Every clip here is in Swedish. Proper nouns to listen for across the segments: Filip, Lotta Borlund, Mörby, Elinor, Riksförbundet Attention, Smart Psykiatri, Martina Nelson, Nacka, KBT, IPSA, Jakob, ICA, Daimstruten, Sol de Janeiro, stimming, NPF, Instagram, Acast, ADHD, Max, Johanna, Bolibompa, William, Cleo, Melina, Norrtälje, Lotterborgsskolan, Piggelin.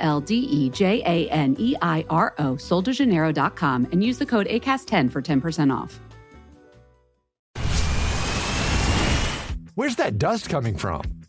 SOLDEJANEIRO, soldejaneiro.com, and use the code ACAST10 for 10% off. Where's that dust coming from?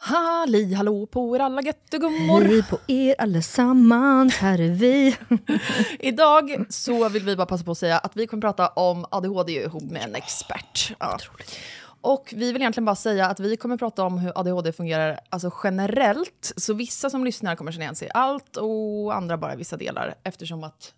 Halli, hallå på er alla göttegummor. Hej på er allesammans, här är vi. Idag så vill vi bara passa på att säga att vi kommer prata om ADHD ihop med en expert. Ja. Och vi vill egentligen bara säga att vi kommer prata om hur ADHD fungerar alltså generellt. Så vissa som lyssnar kommer känna igen sig i allt och andra bara vissa delar. Eftersom att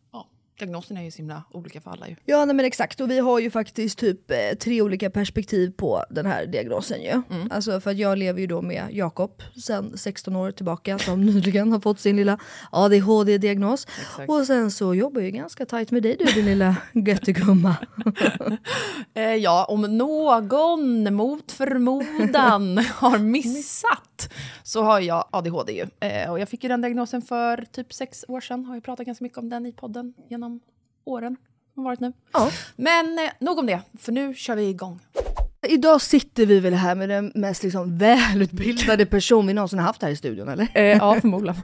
diagnosen är ju så himla olika för alla ju. Ja, nej, men exakt. Och vi har ju faktiskt typ 3 olika perspektiv på den här diagnosen ju. Mm. Alltså för att jag lever ju då med Jakob sedan 16 år tillbaka som nyligen har fått sin lilla ADHD-diagnos. Exakt. Och sen så jobbar jag ju ganska tajt med dig du, din lilla göttegumma. Ja, om någon mot förmodan har missat så har jag ADHD ju. Och jag fick ju den diagnosen för typ 6 år sedan. Har ju pratat ganska mycket om den i podden genom åren som varit nu. Ja. Men nog om det, för nu kör vi igång. Idag sitter vi väl här med den mest liksom välutbildade person vi någonsin haft här i studion, eller? Ja, förmodligen.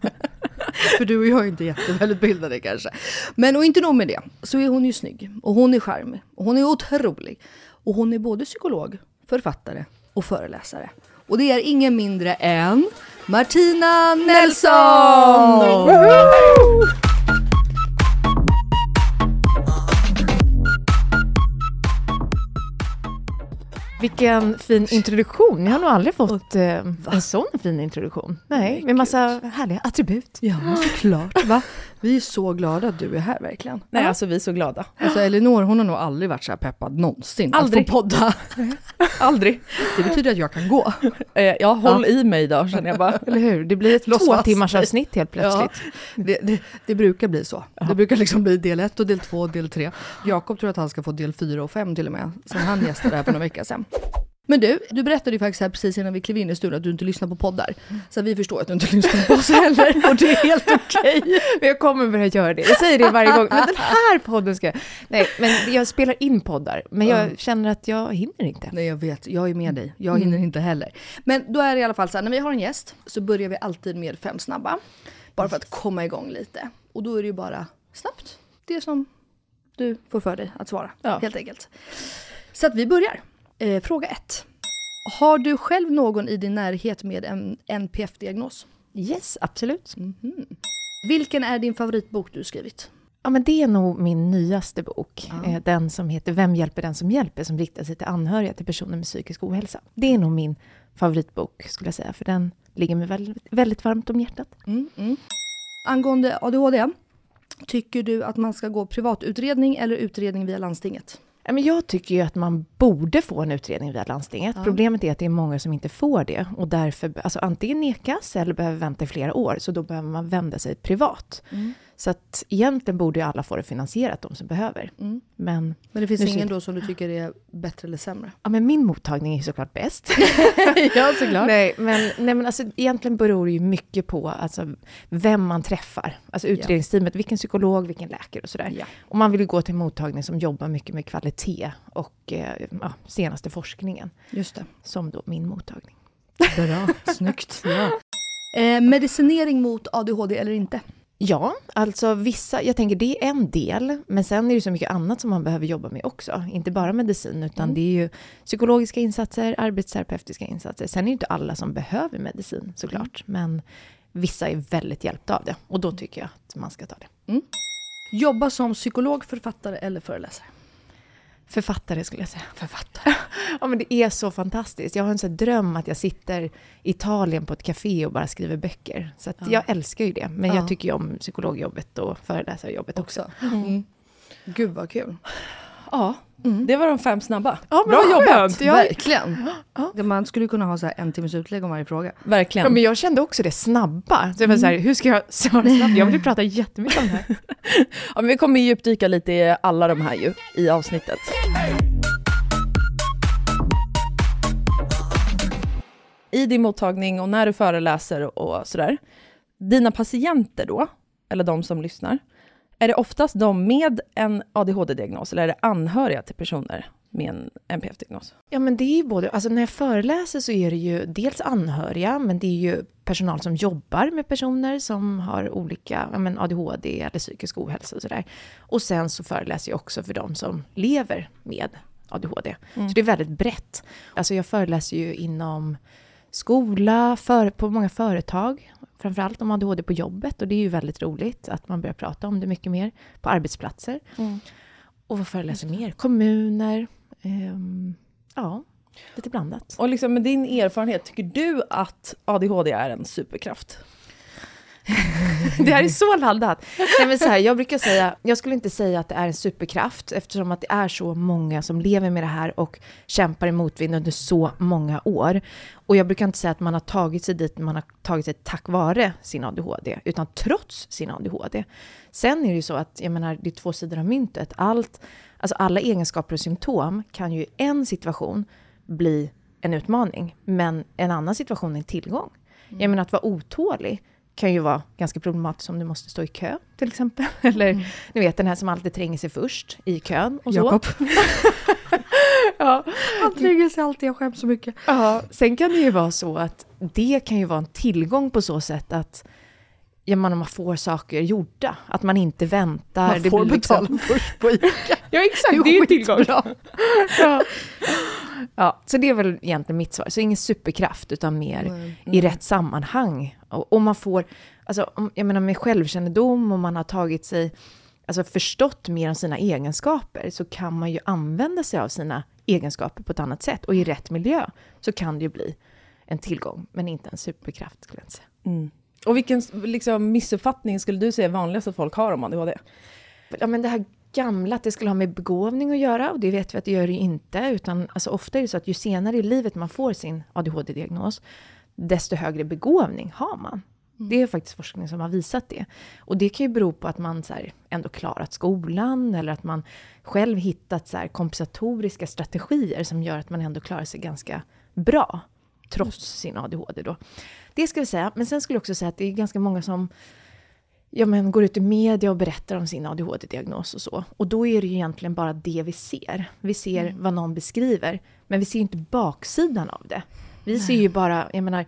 För du och jag är inte jättevälutbildade kanske. Men och inte nog med det, så är hon ju snygg. Och hon är charmig. Och hon är otrolig. Och hon är både psykolog, författare och föreläsare. Och det är ingen mindre än Martina Nelson! Woohoo! Vilken fin introduktion. Jag har nog aldrig fått en sån fin introduktion. Nej, med massa härliga attribut. Ja, såklart. Va? Vi är så glada att du är här verkligen. Nej, alltså vi är så glada. Alltså Elinor, hon har nog aldrig varit så här peppad någonsin. Aldrig. Att få podda. Aldrig. Det betyder att jag kan gå. Ja, håll i mig då, känner jag bara. Eller hur? Det blir ett 2 timmars avsnitt helt plötsligt. Ja, det brukar bli så. Det brukar liksom bli del 1 och del 2 och del 3. Jakob tror att han ska få del 4 och 5 till och med. Sen han gästade här för några veckor sedan. Men du berättade ju faktiskt här precis innan vi klev in i studion att du inte lyssnar på poddar. Så vi förstår att du inte lyssnar på oss heller. Och det är helt okej. Men jag kommer börja göra det. Jag säger det varje gång. Men den här podden ska jag... Nej, men jag spelar in poddar. Men jag känner att jag hinner inte. Nej, jag vet. Jag är med dig. Jag hinner inte heller. Men då är det i alla fall så här. När vi har en gäst så börjar vi alltid med 5 snabba. Bara för att komma igång lite. Och då är det ju bara snabbt. Det som du får för dig att svara. Ja. Helt enkelt. Så att vi börjar. Fråga 1. Har du själv någon i din närhet med en NPF-diagnos? Yes, absolut. Mm-hmm. Vilken är din favoritbok du skrivit? Ja, men det är nog min nyaste bok. Ja. Den som heter Vem hjälper den som hjälper? Som riktar sig till anhöriga till personer med psykisk ohälsa. Det är nog min favoritbok skulle jag säga. För den ligger mig väldigt, väldigt varmt om hjärtat. Mm-hmm. Angående ADHD. Tycker du att man ska gå privatutredning eller utredning via landstinget? Men jag tycker ju att man borde få en utredning via landstinget. Ja. Problemet är att det är många som inte får det. Och därför alltså, antingen nekas eller behöver vänta i flera år. Så då behöver man vända sig privat. Mm. Så att egentligen borde ju alla få det finansierat, de som behöver. Mm. Men det finns ingen då som du tycker är bättre eller sämre? Ja, men min mottagning är ju såklart bäst. Ja, såklart. Nej, men alltså, egentligen beror det ju mycket på alltså, vem man träffar. Alltså utredningsteamet, vilken psykolog, vilken läkare och sådär. Ja. Och man vill ju gå till en mottagning som jobbar mycket med kvalitet och senaste forskningen. Just det. Som då min mottagning. Bra, snyggt. Ja. Medicinering mot ADHD eller inte? Ja, alltså vissa, jag tänker det är en del, men sen är det så mycket annat som man behöver jobba med också. Inte bara medicin utan det är ju psykologiska insatser, arbetsterapeutiska insatser. Sen är det inte alla som behöver medicin såklart, men vissa är väldigt hjälpta av det och då tycker jag att man ska ta det. Mm. Jobba som psykolog, författare eller föreläsare? Författare skulle jag säga. Författare. Ja, men det är så fantastiskt. Jag har en sån dröm att jag sitter i Italien på ett café och bara skriver böcker. Så att jag älskar ju det. Men jag tycker ju om psykologjobbet och föreläsarjobbet också. Mm. Gud vad kul. Ja, det var de 5 snabba. Ja, men bra jobbat. Verkligen. Ja. Man skulle kunna ha så här en timmes utlägg om varje fråga. Verkligen. Ja, men jag kände också det snabba. Så jag var så här, hur ska jag svara snabbt? Jag vill prata jättemycket om det här. Ja, men vi kommer djupdyka lite i alla de här ju i avsnittet. I din mottagning och när du föreläser och sådär. Dina patienter då, eller de som lyssnar. Är det oftast de med en ADHD-diagnos eller är det anhöriga till personer med en NPF-diagnos? Ja, men det är ju både, alltså när jag föreläser så är det ju dels anhöriga, men det är ju personal som jobbar med personer som har olika, ja, men ADHD eller psykisk ohälsa och sådär. Och sen så föreläser jag också för de som lever med ADHD. Mm. Så det är väldigt brett. Alltså jag föreläser ju inom skola, på många företag. Framförallt om ADHD på jobbet. Och det är ju väldigt roligt att man börjar prata om det mycket mer på arbetsplatser. Mm. Och vad föreläser mer? Kommuner. Ja, lite blandat. Och liksom med din erfarenhet, tycker du att ADHD är en superkraft? Det här är så laddat. Nej, men så här, jag brukar säga, jag skulle inte säga att det är en superkraft eftersom att det är så många som lever med det här och kämpar emot vind under så många år. Och jag brukar inte säga att man har tagit sig dit, man har tagit sig tack vare sin ADHD utan trots sin ADHD. Sen är det ju så att, jag menar, det är 2 sidor av myntet. Alltså alla egenskaper och symptom kan ju i en situation bli en utmaning, men en annan situation är en tillgång. Jag menar, att vara otålig kan ju vara ganska problematiskt om du måste stå i kö till exempel. Eller ni vet den här som alltid tränger sig först i kön och så. Jakob. Ja, han tränger sig alltid, jag skäms så mycket. Ja, sen kan det ju vara så att det kan ju vara en tillgång på så sätt att man får saker gjorda. Att man inte väntar. Man får betala först på ICA. Ja, exakt. Det är ju tillgång. Ja, så det är väl egentligen mitt svar. Så ingen superkraft utan mer i rätt sammanhang. Och man får, alltså, jag menar med självkännedom och man har tagit sig, alltså förstått mer om sina egenskaper så kan man ju använda sig av sina egenskaper på ett annat sätt. Och i rätt miljö så kan det ju bli en tillgång men inte en superkraft skulle jag säga. Mm. Och vilken liksom, missuppfattning skulle du säga vanligast att folk har om ADHD? Ja, men det här gamla att det skulle ha med begåvning att göra och det vet vi att det gör det inte. Utan, alltså, ofta är det så att ju senare i livet man får sin ADHD-diagnos desto högre begåvning har man. Mm. Det är faktiskt forskning som har visat det. Och det kan ju bero på att man så här, ändå klarat skolan eller att man själv hittat så här, kompensatoriska strategier som gör att man ändå klarar sig ganska bra. Trots sin ADHD då. Det ska jag säga. Men sen skulle jag också säga att det är ganska många som går ut i media och berättar om sin ADHD-diagnos och så. Och då är det ju egentligen bara det vi ser. Vi ser vad någon beskriver. Men vi ser ju inte baksidan av det. Vi ser ju bara, jag menar,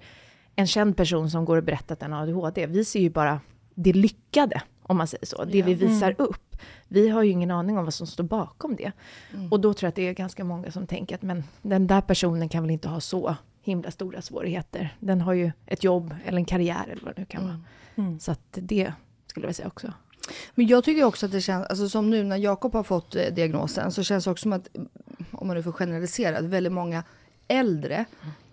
en känd person som går och berättar att den har ADHD. Vi ser ju bara det lyckade, om man säger så. Det vi visar upp. Vi har ju ingen aning om vad som står bakom det. Mm. Och då tror jag att det är ganska många som tänker att men den där personen kan väl inte ha så himla stora svårigheter. Den har ju ett jobb eller en karriär eller vad det nu kan vara. Mm. Så att det skulle jag säga också. Men jag tycker också att det känns, alltså som nu när Jakob har fått diagnosen så känns det också som att, om man nu får generalisera, väldigt många äldre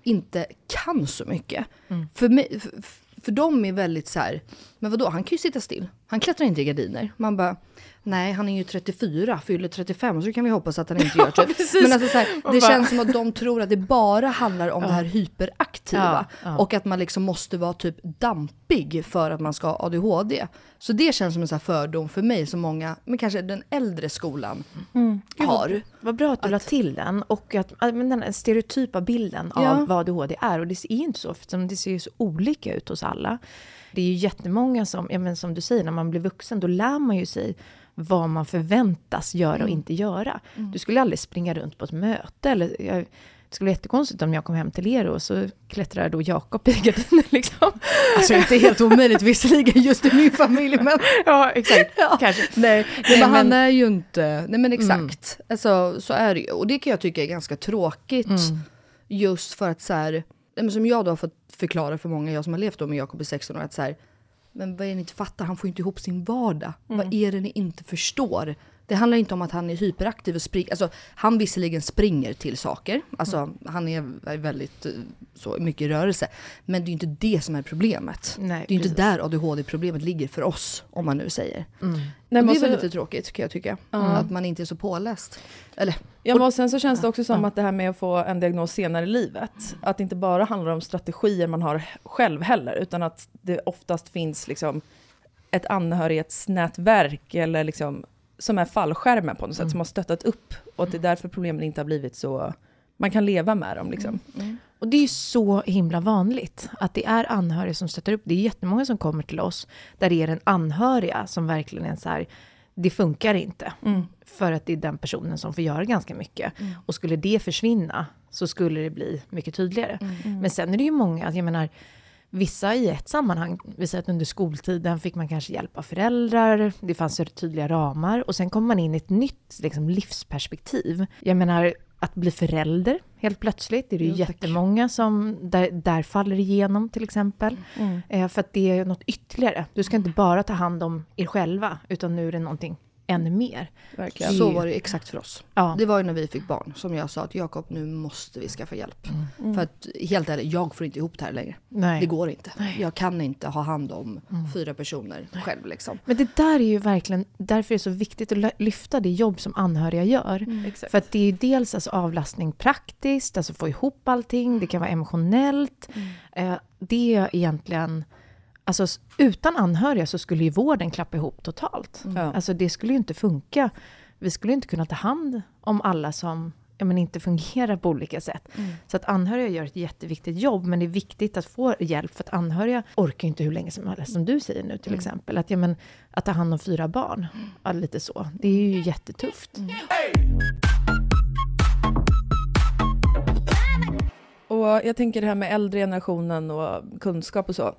inte kan så mycket. Mm. För de är väldigt så här, men vadå, han kan ju sitta still. Han klättrar inte i gardiner. Man bara, nej, han är ju 34, fyller 35 så kan vi hoppas att han inte gör det. Men alltså så här, det känns som att de tror att det bara handlar om det här hyperaktiva. Och att man liksom måste vara typ dampig för att man ska ha ADHD. Så det känns som en så här fördom för mig som många, men kanske den äldre skolan har. Vad bra att du la till den. Och att men den stereotypa bilden av vad ADHD är. Och det är ju inte så, för det ser ju så olika ut hos alla. Det är ju jättemånga som, ja, men som du säger, när man blir vuxen då lär man ju sig vad man förväntas göra och inte göra. Mm. Du skulle aldrig springa runt på ett möte. Eller, det skulle vara jättekonstigt om jag kom hem till er och så klättrar då Jakob i gardinen liksom. Alltså inte helt omöjligt visserligen just i min familj. Men ja, exakt. Ja. Kanske. Nej, men han är ju inte. Nej, men exakt. Alltså, så är det ju. Och det kan jag tycka är ganska tråkigt. Mm. Just för att så här, som jag då har fått förklara för många, jag som har levt då med Jakob i 16 år, att så här, Men vad är det ni inte fattar? Han får inte ihop sin vardag. Mm. Vad är det ni inte förstår? Det handlar inte om att han är hyperaktiv och springer. Alltså, han visserligen springer till saker. Alltså, han är väldigt så mycket rörelse. Men det är ju inte det som är problemet. Nej, det är ju inte där ADHD-problemet ligger för oss, om man nu säger. Mm. Nej, det är väl lite tråkigt, kan jag tycka. Mm. Att man inte är så påläst. Eller, ja, och sen så känns det också som att det här med att få en diagnos senare i livet. Att det inte bara handlar om strategier man har själv heller. Utan att det oftast finns liksom ett anhörighetsnätverk eller liksom... som är fallskärmen på något sätt, som har stöttat upp, och att det är därför problemen inte har blivit så, man kan leva med dem liksom. Och det är ju så himla vanligt att det är anhöriga som stöttar upp. Det är jättemånga som kommer till oss där det är en anhöriga som verkligen är så här, det funkar inte, för att det är den personen som får göra ganska mycket, och skulle det försvinna så skulle det bli mycket tydligare. Men sen är det ju många, jag menar, vissa i ett sammanhang, vi säger att under skoltiden fick man kanske hjälp av föräldrar, det fanns tydliga ramar, och sen kom man in i ett nytt liksom, livsperspektiv. Jag menar, att bli förälder helt plötsligt, det är ju jättemånga som där faller igenom till exempel, för att det är något ytterligare. Du ska inte bara ta hand om er själva, utan nu är det någonting ännu mer. Verkligen. Så var det exakt för oss. Ja. Det var ju när vi fick barn som jag sa att Jakob, nu måste vi skaffa hjälp. För att helt ärligt, jag får inte ihop det här längre. Nej. Det går inte. Nej. Jag kan inte ha hand om 4 personer själv liksom. Men det där är ju verkligen, därför är det så viktigt att lyfta det jobb som anhöriga gör. För att det är ju dels alltså avlastning praktiskt, alltså få ihop allting, det kan vara emotionellt. Det är egentligen... Alltså utan anhöriga så skulle ju vården klappa ihop totalt. Alltså det skulle ju inte funka. Vi skulle inte kunna ta hand om alla som inte fungerar på olika sätt. Så att anhöriga gör ett jätteviktigt jobb. Men det är viktigt att få hjälp, för att anhöriga orkar inte hur länge som helst. Som du säger nu till exempel. Att, att ta hand om 4 barn. Lite så. Det är ju jättetufft. Och jag tänker det här med äldre generationen och kunskap och så.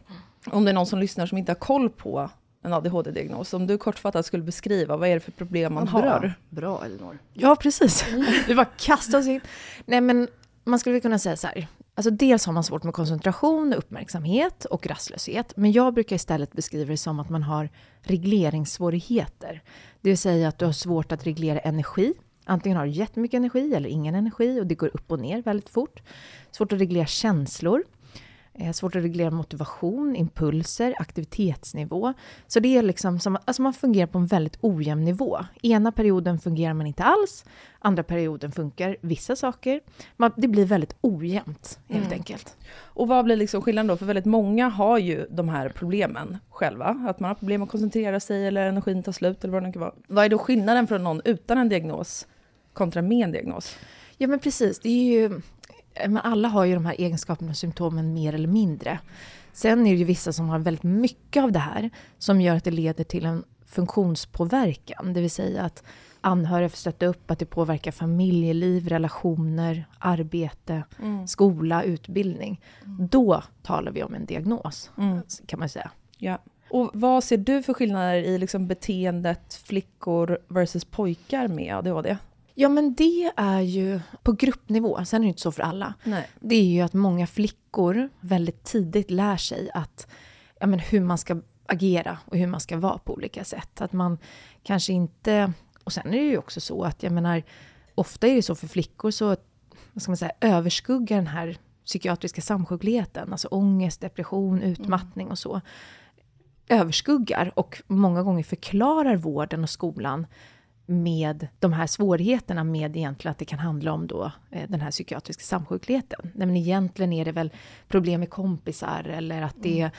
Om det är någon som lyssnar som inte har koll på en ADHD-diagnos. Om du kortfattat skulle beskriva, vad är det för problem man har? Bra, Elinor. Ja, precis. Det var kastar sig in. Nej, men man skulle kunna säga så här. Alltså, dels har man svårt med koncentration, uppmärksamhet och rastlöshet. Men jag brukar istället beskriva det som att man har regleringssvårigheter. Det vill säga att du har svårt att reglera energi. Antingen har du jättemycket energi eller ingen energi. Och det går upp och ner väldigt fort. Svårt att reglera känslor. Svårt att reglera motivation, impulser, aktivitetsnivå. Så det är liksom som, alltså man fungerar på en väldigt ojämn nivå. Ena perioden fungerar man inte alls. Andra perioden funkar vissa saker. Det blir väldigt ojämnt helt enkelt. Och vad blir liksom skillnaden då? För väldigt många har ju de här problemen själva. Att man har problem att koncentrera sig eller energin tar slut eller vad det kan vara. Vad är då skillnaden från någon utan en diagnos kontra med en diagnos? Ja men precis, det är ju... Men alla har ju de här egenskaperna och symptomen mer eller mindre. Sen är det ju vissa som har väldigt mycket av det här som gör att det leder till en funktionspåverkan. Det vill säga att anhöriga får stötta upp, att det påverkar familjeliv, relationer, arbete, skola, utbildning. Då talar vi om en diagnos kan man säga. Ja. Och vad ser du för skillnader i liksom beteendet flickor versus pojkar med ADHD? Ja men det är ju på gruppnivå, sen är det inte så för alla. Nej. Det är ju att många flickor väldigt tidigt lär sig att hur man ska agera och hur man ska vara på olika sätt. Att man kanske inte, och sen är det ju också så att ofta är det så för flickor så, vad ska man säga, överskuggar den här psykiatriska samsjukligheten, alltså ångest, depression, utmattning och så. Överskuggar och många gånger förklarar vården och skolan med de här svårigheterna med egentligen att det kan handla om då den här psykiatriska samsjukligheten. Nej, men egentligen är det väl problem med kompisar eller att det,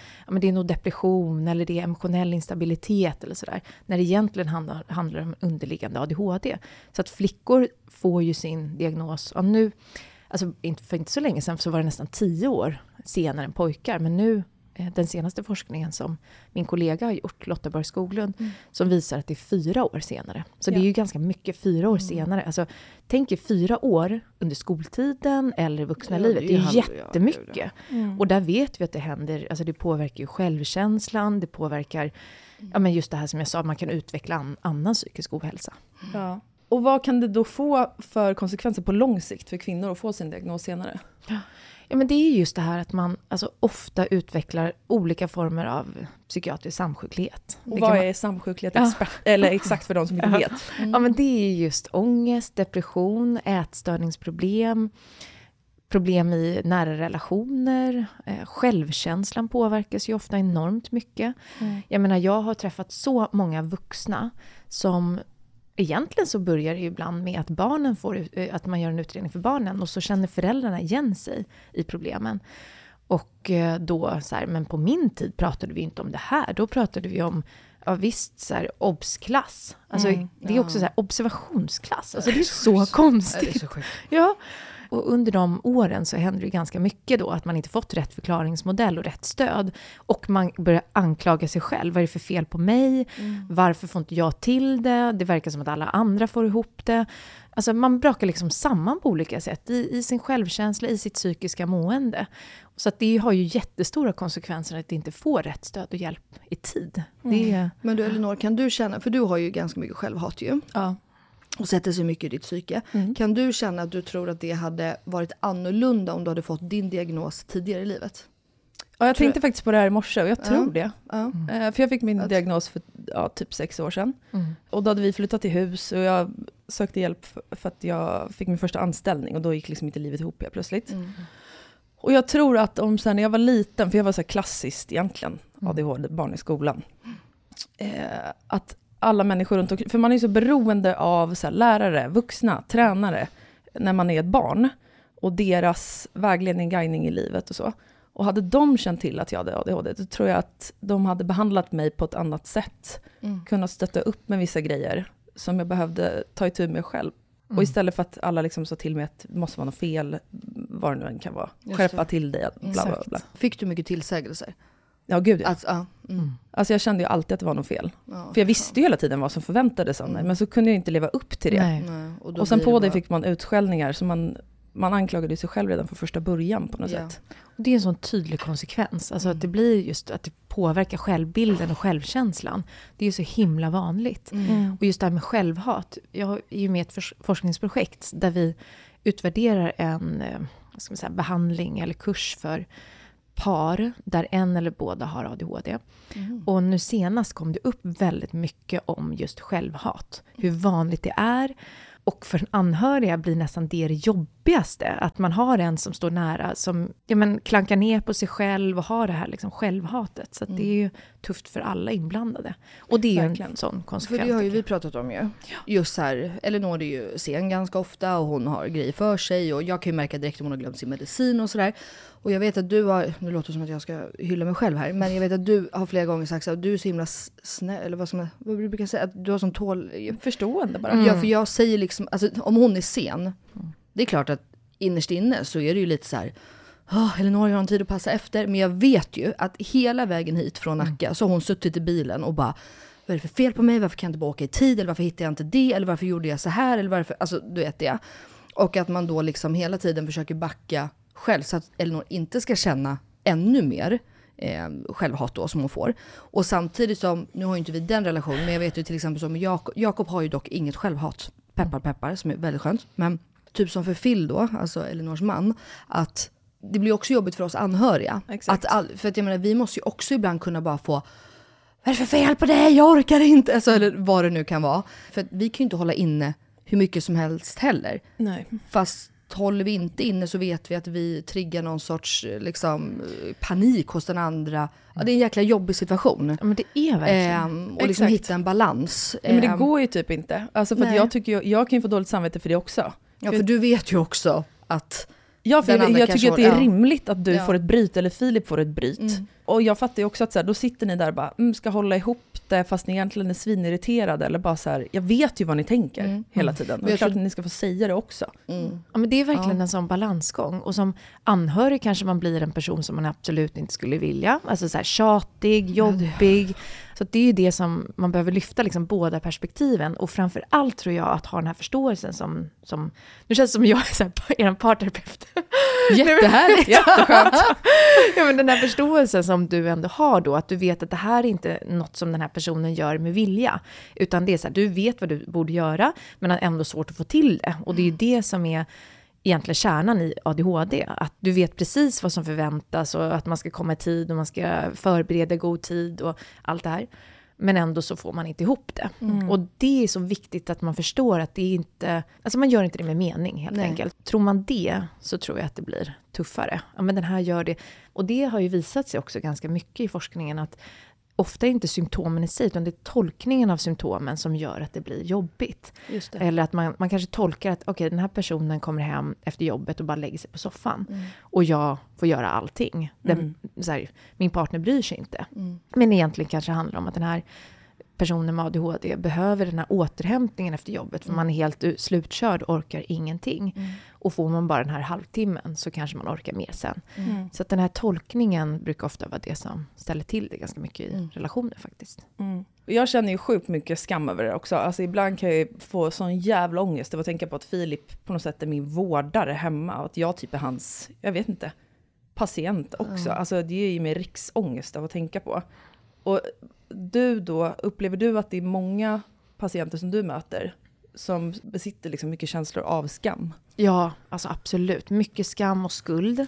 det är nog depression eller det är emotionell instabilitet eller sådär. När det egentligen handlar om underliggande ADHD. Så att flickor får ju sin diagnos. Ja, nu, alltså för inte så länge sedan så var det nästan 10 år senare än pojkar. Men nu... Den senaste forskningen som min kollega har gjort, Lotterborgsskolan, som visar att det är 4 år senare. Så det är ju ganska mycket 4 år senare. Alltså, tänk er 4 år under skoltiden eller vuxna livet. Det är jättemycket. Och där vet vi att det händer. Alltså, det påverkar ju självkänslan. Det påverkar just det här som jag sa. Man kan utveckla annan psykisk ohälsa. Ja. Och vad kan det då få för konsekvenser på lång sikt för kvinnor att få sin diagnos senare? Ja. Ja, men det är just det här att man alltså, ofta utvecklar olika former av psykiatrisk samsjuklighet. Och vad är samsjuklighet eller exakt för de som inte vet? Mm. Ja, men det är just ångest, depression, ätstörningsproblem, problem i nära relationer. Självkänslan påverkas ju ofta enormt mycket. Mm. Jag menar, jag har träffat så många vuxna som... Egentligen så börjar det ibland med att barnen får, att man gör en utredning för barnen och så känner föräldrarna igen sig i problemen. Och då så här, men på min tid pratade vi inte om det här. Då pratade vi om, ja visst, så här, obsklass. Alltså det är också så här observationsklass. Alltså det är så konstigt. Det är så sjukt. Ja. Och under de åren så händer det ganska mycket då att man inte fått rätt förklaringsmodell och rätt stöd. Och man börjar anklaga sig själv. Vad är det för fel på mig? Mm. Varför får inte jag till det? Det verkar som att alla andra får ihop det. Alltså man brakar liksom samman på olika sätt i sin självkänsla, i sitt psykiska mående. Så att det har ju jättestora konsekvenser att inte få rätt stöd och hjälp i tid. Mm. Men du Elinor, kan du känna, för du har ju ganska mycket självhat ju. Ja. Och sätter sig mycket i ditt psyke. Mm. Kan du känna att du tror att det hade varit annorlunda om du hade fått din diagnos tidigare i livet? Ja, jag tänkte faktiskt på det här i morse och jag tror det. Mm. För jag fick min diagnos för typ 6 år sedan. Mm. Och då hade vi flyttat till hus och jag sökte hjälp för att jag fick min första anställning. Och då gick liksom inte livet ihop plötsligt. Mm. Och jag tror att om sen när jag var liten, för jag var så här klassiskt egentligen, ADHD, barn i skolan. Att alla människor runt omkring, för man är så beroende av så här, lärare, vuxna, tränare när man är ett barn och deras vägledning, guidning i livet och så. Och hade de känt till att jag hade ADHD, då tror jag att de hade behandlat mig på ett annat sätt. Mm. Kunnat stötta upp med vissa grejer som jag behövde ta itu med själv. Mm. Och istället för att alla liksom sa till mig att det måste vara något fel, vad det nu än kan vara. Skärpa till dig, bla, bla, bla. Fick du mycket tillsägelser? Ja, gud. Ja. Alltså jag kände ju alltid att det var något fel. Ja, för jag visste ju hela tiden vad som förväntades av mig. Men så kunde jag inte leva upp till det. Nej. Och sen på det fick man utskällningar. Så man anklagade sig själv redan från första början på något sätt. Och det är en sån tydlig konsekvens. Alltså att det blir just att det påverkar självbilden och självkänslan. Det är ju så himla vanligt. Mm. Och just det här med självhat. Jag är ju med ett forskningsprojekt där vi utvärderar en vad ska man säga, behandling eller kurs för par där en eller båda har ADHD. Mm. Och nu senast kom det upp väldigt mycket om just självhat. Hur vanligt det är. Och för en anhöriga blir nästan det jobbigaste. Att man har en som står nära som klankar ner på sig själv och har det här liksom självhatet. Så att det är ju tufft för alla inblandade. Och det är ju en sån konsekvens. För det har ju vi pratat om ju. Ja. Just så här, Elinor är ju sen ganska ofta och hon har grejer för sig. Och jag kan ju märka direkt om hon har glömt sin medicin och sådär. Och jag vet att du har, nu låter det som att jag ska hylla mig själv här. Men jag vet att du har flera gånger sagt att du är så himla snäll. Eller vad brukar jag säga? Att du har sån förstående bara. Mm. Ja, för jag säger liksom, alltså, om hon är sen, det är klart att innerst inne så är det ju lite så här, Elinor har en tid att passa efter, men jag vet ju att hela vägen hit från Nacka så har hon suttit i bilen och bara, vad är det för fel på mig, varför kan jag inte bara åka i tid, eller varför hittar jag inte det, eller varför gjorde jag så här, eller varför, alltså du vet det. Och att man då liksom hela tiden försöker backa själv så att Elinor inte ska känna ännu mer självhat då som hon får. Och samtidigt som, nu har ju inte vi den relationen, men jag vet ju till exempel som Jakob har ju dock inget självhat. Peppar, som är väldigt skönt. Men typ som för Phil då, alltså Elinors man, att det blir också jobbigt för oss anhöriga. Att för att jag menar, vi måste ju också ibland kunna bara få, vad är det för fel på dig? Jag orkar inte. Alltså, eller vad det nu kan vara. För att vi kan ju inte hålla inne hur mycket som helst heller. Nej. Fast håller vi inte inne så vet vi att vi triggar någon sorts liksom, panik hos den andra. Ja, det är en jäkla jobbig situation. Ja, men det är verkligen. Och liksom hitta en balans. Ja, men det går ju typ inte. Alltså för att jag tycker jag kan ju få dåligt samvete för det också. Ja, för du vet ju också att jag tycker att det är rimligt att du får ett bryt eller Filip får ett bryt. Mm. Och jag fattar ju också att så här, då sitter ni där och bara ska hålla ihop det fast ni egentligen är svinirriterade eller bara så här, jag vet ju vad ni tänker hela tiden. Och det är klart att ni ska få säga det också. Mm. Ja, men det är verkligen en sån balansgång. Och som anhörig kanske man blir en person som man absolut inte skulle vilja. Alltså så här tjatig, jobbig. Så det är ju det som man behöver lyfta liksom, båda perspektiven. Och framförallt tror jag att ha den här förståelsen som nu känns det som jag är en parterapeut. Jättehärligt, jätteskönt. Ja, men den här förståelsen som du ändå har då, att du vet att det här är inte något som den här personen gör med vilja, utan det är så här, du vet vad du borde göra men är ändå svårt att få till det. Och det är ju det som är egentligen kärnan i ADHD. Att du vet precis vad som förväntas och att man ska komma i tid och man ska förbereda god tid och allt det här. Men ändå så får man inte ihop det. Mm. Och det är så viktigt att man förstår att det är inte... Alltså man gör inte det med mening helt enkelt. Tror man det så tror jag att det blir tuffare. Ja, men den här gör det. Och det har ju visat sig också ganska mycket i forskningen att ofta är inte symptomen i sig utan det är tolkningen av symptomen som gör att det blir jobbigt. Just det. Eller att man kanske tolkar att okej, den här personen kommer hem efter jobbet och bara lägger sig på soffan. Mm. Och jag får göra allting. Så här, min partner bryr sig inte. Mm. Men egentligen kanske det handlar om att den här personen med ADHD behöver den här återhämtningen efter jobbet. För man är helt slutkörd och orkar ingenting. Mm. Och får man bara den här halvtimmen så kanske man orkar mer sen. Mm. Så att den här tolkningen brukar ofta vara det som ställer till det ganska mycket i relationer faktiskt. Mm. Jag känner ju sjukt mycket skam över det också. Alltså ibland kan jag ju få sån jävla ångest av att tänka på att Filip på något sätt är min vårdare hemma. Och att jag typ är hans, jag vet inte, patient också. Mm. Alltså det är ju med riksångest av att tänka på. Och du då, upplever du att det är många patienter som du möter som besitter liksom mycket känslor av skam? Ja, alltså absolut. Mycket skam och skuld.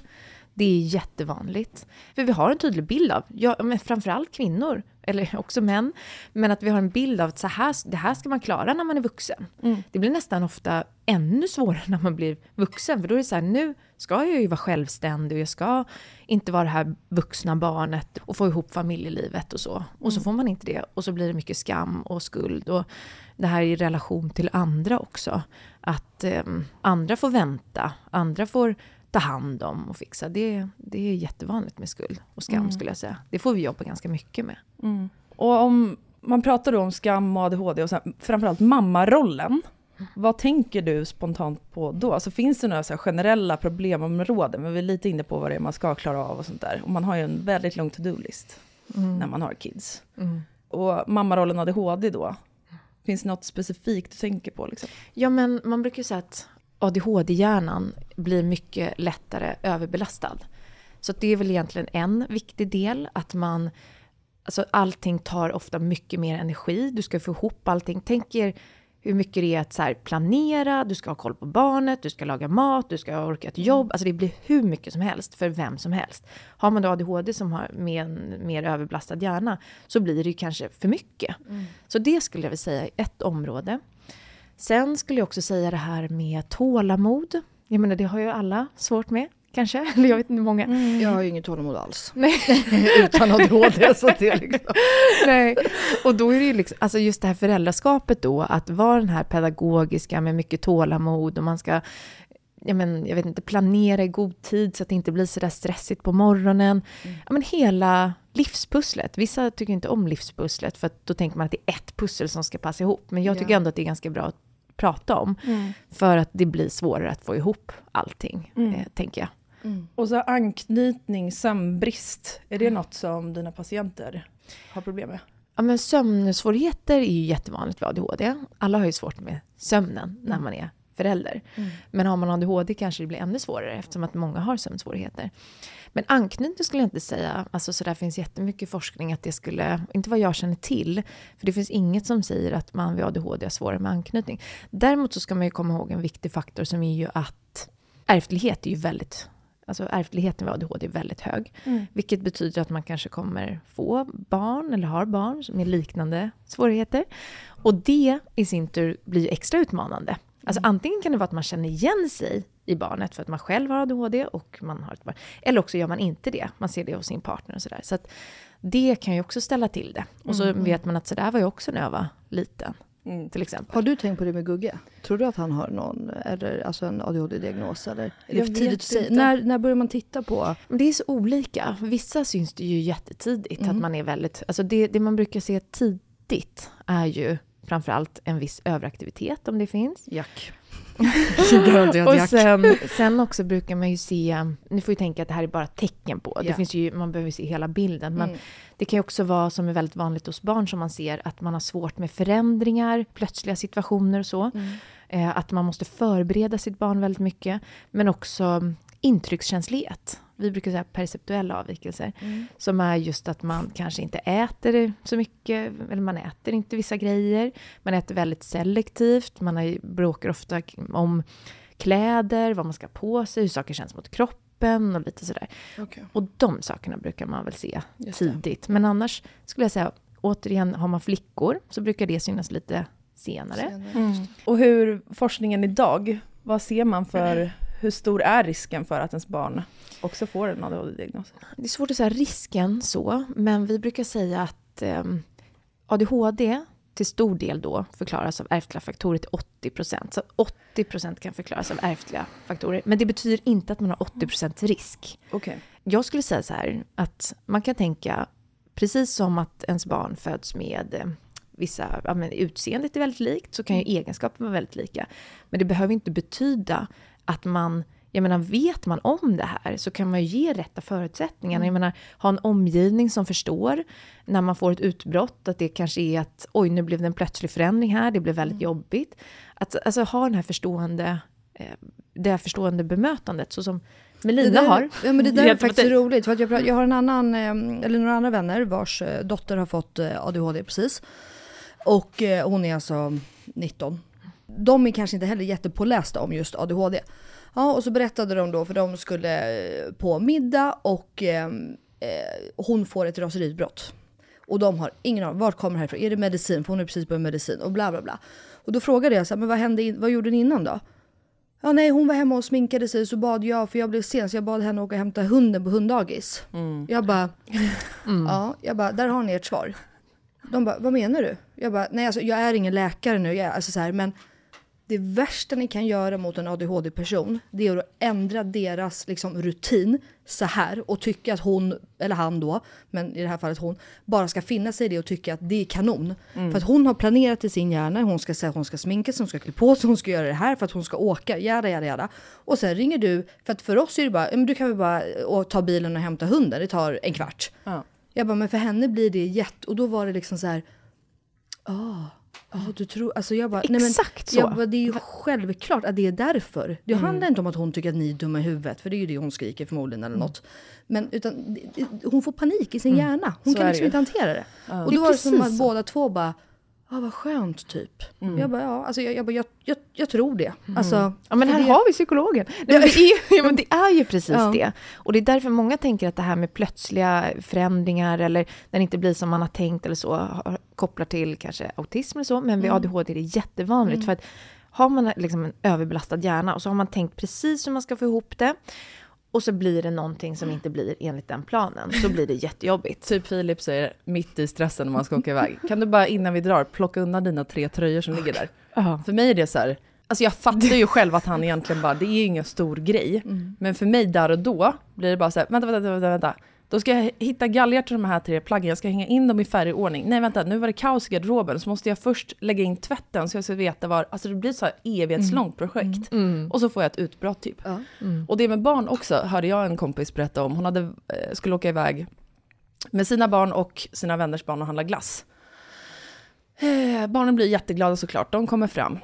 Det är jättevanligt. För vi har en tydlig bild av, men framförallt kvinnor, eller också män, men att vi har en bild av att så här, det här ska man klara när man är vuxen. Mm. Det blir nästan ofta ännu svårare när man blir vuxen. För då är det så här, nu ska jag ju vara självständig och jag ska inte vara det här vuxna barnet och få ihop familjelivet och så. Och så får man inte det. Och så blir det mycket skam och skuld. Och det här i relation till andra också. Att andra får vänta, andra får ta hand om och fixa. Det är jättevanligt med skuld och skam skulle jag säga. Det får vi jobba ganska mycket med. Mm. Och om man pratar då om skam och ADHD och så här, framförallt mammarollen. Vad tänker du spontant på då? Alltså finns det några så här generella problemområden? Men vi är lite inne på vad det är man ska klara av och sånt där. Och man har ju en väldigt lång to-do-list när man har kids. Mm. Och mammarollen och ADHD då? Finns det något specifikt du tänker på liksom? Ja, men man brukar ju säga att ADHD-hjärnan blir mycket lättare överbelastad. Så det är väl egentligen en viktig del. Att man, alltså allting tar ofta mycket mer energi. Du ska få ihop allting. Tänk er hur mycket det är att så här planera. Du ska ha koll på barnet. Du ska laga mat. Du ska orka ett jobb. Alltså det blir hur mycket som helst för vem som helst. Har man då ADHD som har en mer överbelastad hjärna så blir det ju kanske för mycket. Mm. Så det skulle jag vilja säga är ett område. Sen skulle jag också säga det här med tålamod. Jag menar, det har ju alla svårt med, kanske. Eller jag vet inte många. Mm. Jag har ju inget tålamod alls. Nej. Utan ADHD så det liksom. Nej. Och då är det ju liksom, alltså just det här föräldraskapet då. Att vara den här pedagogiska med mycket tålamod. Och man ska, jag vet inte, planera i god tid så att det inte blir så där stressigt på morgonen. Mm. Ja, men hela livspusslet. Vissa tycker inte om livspusslet för att då tänker man att det är ett pussel som ska passa ihop. Men jag tycker ändå att det är ganska bra prata om. Mm. För att det blir svårare att få ihop allting, tänker jag. Mm. Och så anknytning, sömnbrist. Är det något som dina patienter har problem med? Ja, men sömnsvårigheter är ju jättevanligt med ADHD. Alla har ju svårt med sömnen när man är förälder. Mm. Men har man ADHD kanske det blir ännu svårare eftersom att många har sömnsvårigheter. Men anknytning skulle jag inte säga. Alltså så där finns jättemycket forskning att det skulle, inte vad jag känner till. För det finns inget som säger att man vid ADHD är svårare med anknytning. Däremot så ska man ju komma ihåg en viktig faktor som är ju att ärftlighet är ju väldigt, alltså ärftligheten vid ADHD är väldigt hög. Mm. Vilket betyder att man kanske kommer få barn eller har barn som är liknande svårigheter. Och det i sin tur blir extra utmanande. Alltså antingen kan det vara att man känner igen sig i barnet för att man själv har ADHD och man har ett barn. Eller också gör man inte det. Man ser det hos sin partner och sådär. Så att det kan ju också ställa till det. Och så vet man att sådär var jag också när jag var liten. Mm. Till exempel. Har du tänkt på det med Gugge? Tror du att han har någon, eller alltså en ADHD-diagnos? Eller? Är det för tidigt att säga? När börjar man titta på? Det är så olika. Vissa syns det ju jättetidigt. Att man är väldigt, alltså det man brukar se tidigt är ju framförallt en viss överaktivitet om det finns. Jack. Och sen också brukar man ju se, ni får ju tänka att det här är bara tecken på. Det finns ju, man behöver ju se hela bilden. Men det kan ju också vara som är väldigt vanligt hos barn som man ser att man har svårt med förändringar, plötsliga situationer och så. Mm. Att man måste förbereda sitt barn väldigt mycket. Men också intryckskänslighet. Vi brukar säga perceptuella avvikelser. Mm. Som är just att man kanske inte äter så mycket. Eller man äter inte vissa grejer. Man äter väldigt selektivt. Man bråkar ofta om kläder, vad man ska på sig, hur saker känns mot kroppen och lite sådär. Okay. Och de sakerna brukar man väl se tidigt. Men annars skulle jag säga, återigen, har man flickor så brukar det synas lite senare. Mm. Och hur forskningen idag, vad ser man för, hur stor är risken för att ens barn också får en ADHD-diagnos? Det är svårt att säga risken så, men vi brukar säga att ADHD till stor del då förklaras av ärftliga faktorer till 80%. Så 80% kan förklaras av ärftliga faktorer. Men det betyder inte att man har 80% risk. Okay. Jag skulle säga så här, att man kan tänka precis som att ens barn föds med vissa, ja, men utseendet är väldigt likt, så kan ju egenskapen vara väldigt lika. Men det behöver inte betyda att man, jag menar, vet man om det här så kan man ju ge rätta förutsättningarna. Jag menar, ha en omgivning som förstår när man får ett utbrott, att det kanske är att oj, nu blev det en plötslig förändring här, det blev väldigt jobbigt. Att alltså ha den här förstående, det här förstående bemötandet så som Melina har. Ja, men det där är faktiskt roligt, för att jag har en annan, eller några andra vänner vars dotter har fått ADHD precis. Och hon är alltså 19. De är kanske inte heller jättepålästa om just ADHD. Ja, och så berättade de då, för de skulle på middag och hon får ett raseriutbrott. Och de har ingen aning, vart kommer det här ifrån? Är det medicin? För hon är precis på medicin och bla bla bla. Och då frågade jag så här, men vad gjorde ni innan då? Ja nej, hon var hemma och sminkade sig, så bad jag, för jag blev sen, så jag bad henne åka och hämta hunden på hunddagis. Jag bara, ja, jag bara, där har ni ert svar. De bara, vad menar du? Jag bara, nej alltså, jag är ingen läkare nu, jag är, alltså så här, men det värsta ni kan göra mot en ADHD-person, det är att ändra deras liksom rutin så här och tycka att hon, eller han då, men i det här fallet hon, bara ska finna sig i det och tycka att det är kanon. För att hon har planerat i sin hjärna, hon ska säga, hon ska sminka sig, hon ska klä på sig, hon ska göra det här för att hon ska åka, jada, jada, jada. Och sen ringer du, för att för oss är det bara, du kan väl bara ta bilen och hämta hunden, det tar en kvart. Ja. Jag bara, men för henne blir det och då var det liksom så här, du tror, alltså jag bara, nej men, exakt så. Jag bara, det är ju självklart att det är därför. Det handlar inte om att hon tycker att ni är dumma i huvudet, för det är ju det hon skriker förmodligen eller något. Men utan hon får panik i sin hjärna. Hon så kan liksom inte hantera det. Och då var det som att båda två bara, vad skönt typ. Jag bara, alltså jag tror det. Alltså, ja, men här har vi psykologen. Nej, men det är ju precis det. Och det är därför många tänker att det här med plötsliga förändringar eller när det inte blir som man har tänkt eller så, kopplar till kanske autism eller så. Men vid ADHD är det jättevanligt. För att har man liksom en överbelastad hjärna och så har man tänkt precis hur man ska få ihop det. Och så blir det någonting som inte blir enligt den planen. Så blir det jättejobbigt. Typ Filip säger mitt i stressen när man ska åka iväg. Kan du bara innan vi drar plocka undan dina 3 tröjor som ligger där? För mig är det så här. Alltså jag fattar ju själv att han egentligen bara, det är ju ingen stor grej. Men för mig där och då blir det bara så här, vänta. Då ska jag hitta galgar till de här 3 plaggen. Jag ska hänga in dem i färgordning. Nej vänta, nu var det kaos i garderoben. Så måste jag först lägga in tvätten så jag ska veta var. Alltså det blir så här evighetslångt projekt. Och så får jag ett utbrott typ. Och det med barn också hörde jag en kompis berätta om. Hon skulle åka iväg med sina barn och sina vänners barn och handla glass. Barnen blir jätteglada såklart. De kommer fram.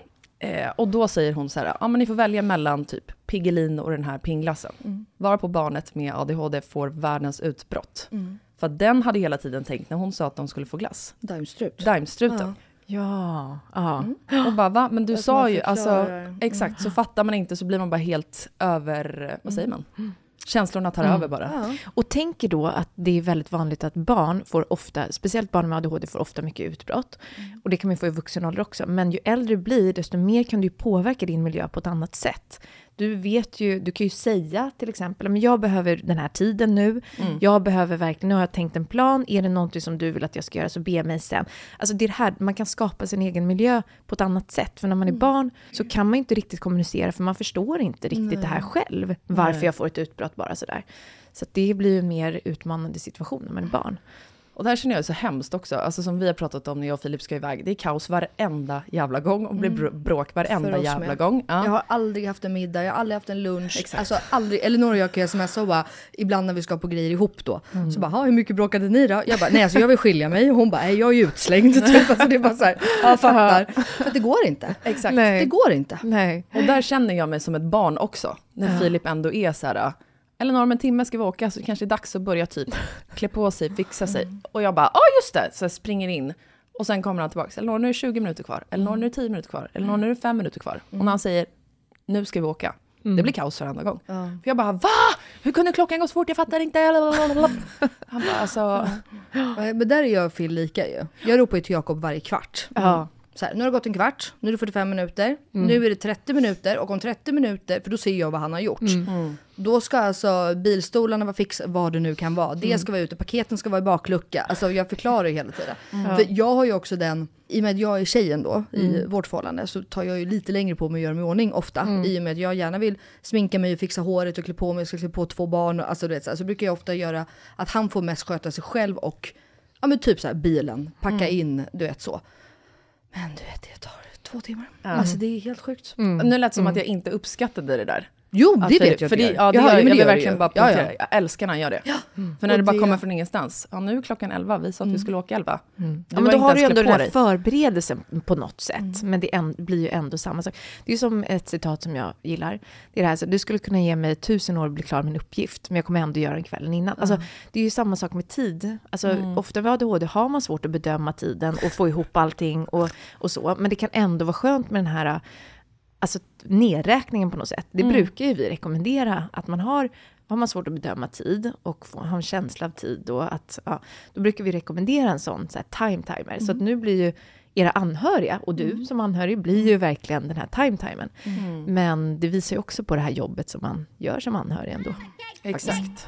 Och då säger hon så här, men ni får välja mellan typ Piggelin och den här pingglassen. Varpå barnet med ADHD får världens utbrott. För den hade hela tiden tänkt när hon sa att de skulle få glass. Daimstruten. Ja. Och bara, va? Men du sa ju, alltså, exakt, så fattar man inte så blir man bara helt över, vad säger man? Känslorna tar över bara. Och tänker då att det är väldigt vanligt att barn får ofta, speciellt barn med ADHD får ofta mycket utbrott. Och det kan man få i vuxen ålder också. Men ju äldre du blir desto mer kan du påverka din miljö på ett annat sätt. Du vet ju, du kan ju säga till exempel, men jag behöver den här tiden nu. Jag behöver verkligen, nu har jag tänkt en plan. Är det någonting som du vill att jag ska göra så be mig sen. Alltså det är det här, man kan skapa sin egen miljö på ett annat sätt. För när man är barn så kan man inte riktigt kommunicera för man förstår inte riktigt det här själv. Varför jag får ett utbrott bara sådär. Så att det blir ju en mer utmanande situation när man är barn. Och det här känner jag så hemskt också. Alltså som vi har pratat om när jag och Filip ska iväg. Det är kaos varenda jävla gång. Och blir bråk varenda jävla gång. Ja. Jag har aldrig haft en middag. Jag har aldrig haft en lunch. Exakt. Alltså aldrig. Elinor och jag kan smsa och bara, ibland när vi ska på grejer ihop då. Så bara, hur mycket bråkade ni då? Jag bara, nej alltså jag vill skilja mig. Och hon bara, jag är ju utslängd. Typ. Alltså det är bara så här, jag fattar. För det går inte. Exakt. Nej. Det går inte. Nej. Och där känner jag mig som ett barn också. När Filip ändå är så här, eller om en timme ska vi åka så kanske det är dags att börja typ klä på sig, fixa sig. Och jag bara, just det! Så jag springer in. Och sen kommer han tillbaka. Eller nu är det 20 minuter kvar. Eller nu är det 10 minuter kvar. Eller nu är det 5 minuter kvar. Och när han säger, nu ska vi åka. Det blir kaos varenda gång. För jag bara, va? Hur kunde klockan gå så fort? Jag fattar inte. Han bara, alltså... Men där är jag och Phil lika ju. Jag ropar ju till Jakob varje kvart. Så här, nu har det gått en kvart, nu är det 45 minuter, nu är det 30 minuter och om 30 minuter, för då ser jag vad han har gjort. Då ska alltså bilstolarna vara fixade, vad det nu kan vara. Det ska vara ute, paketen ska vara i baklucka. Alltså jag förklarar det hela tiden. För jag har ju också den, i och med att jag är tjejen då, i vårt förhållande, så tar jag ju lite längre på mig att göra mig i ordning ofta. I och med att jag gärna vill sminka mig och fixa håret och klä på mig, jag ska klä på 2 barn. Och, alltså, du vet, så här, så brukar jag ofta göra att han får mest sköta sig själv och ja, men typ så här, bilen, packa in, du vet så. Men du vet, det tar 2 timmar. Alltså det är helt sjukt. Nu lät det som att jag inte uppskattade det där. Jo, det vet jag. För det, ja, det jag vill det verkligen bara poängtera. Jag älskar när han gör det. Ja. För när och det bara kommer från ingenstans. Ja, nu är klockan 11. Vi sa att vi skulle åka 11. Ja, men då har du ju ändå den här förberedelsen på något sätt. Men det blir ju ändå samma sak. Det är som ett citat som jag gillar. Det är det här, så, du skulle kunna ge mig 1000 år och bli klar med en uppgift. Men jag kommer ändå göra den kvällen innan. Alltså, det är ju samma sak med tid. Alltså, ofta vid ADHD har man svårt att bedöma tiden. Och få ihop allting och så. Men det kan ändå vara skönt med den här... Alltså nedräkningen på något sätt. Det brukar ju vi rekommendera. Att man har man svårt att bedöma tid. Och ha en känsla av tid. Och att, ja, då brukar vi rekommendera en sån så här time-timer. Så att nu blir ju era anhöriga. Och du som anhörig blir ju verkligen den här time-timern. Men det visar ju också på det här jobbet som man gör som anhörig ändå. Exakt.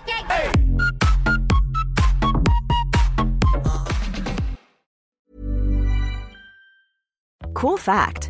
Cool fact,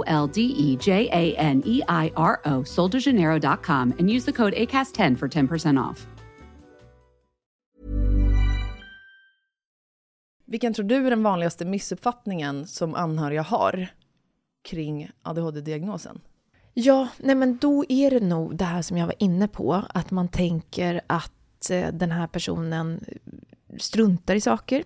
SOLDEJANEIRO, soldejaneiro.com, and use the code ACAST10 for 10% off. Vilken tror du är den vanligaste missuppfattningen som anhöriga har kring ADHD-diagnosen? Ja, nej men då är det nog det här som jag var inne på, att man tänker att den här personen struntar i saker.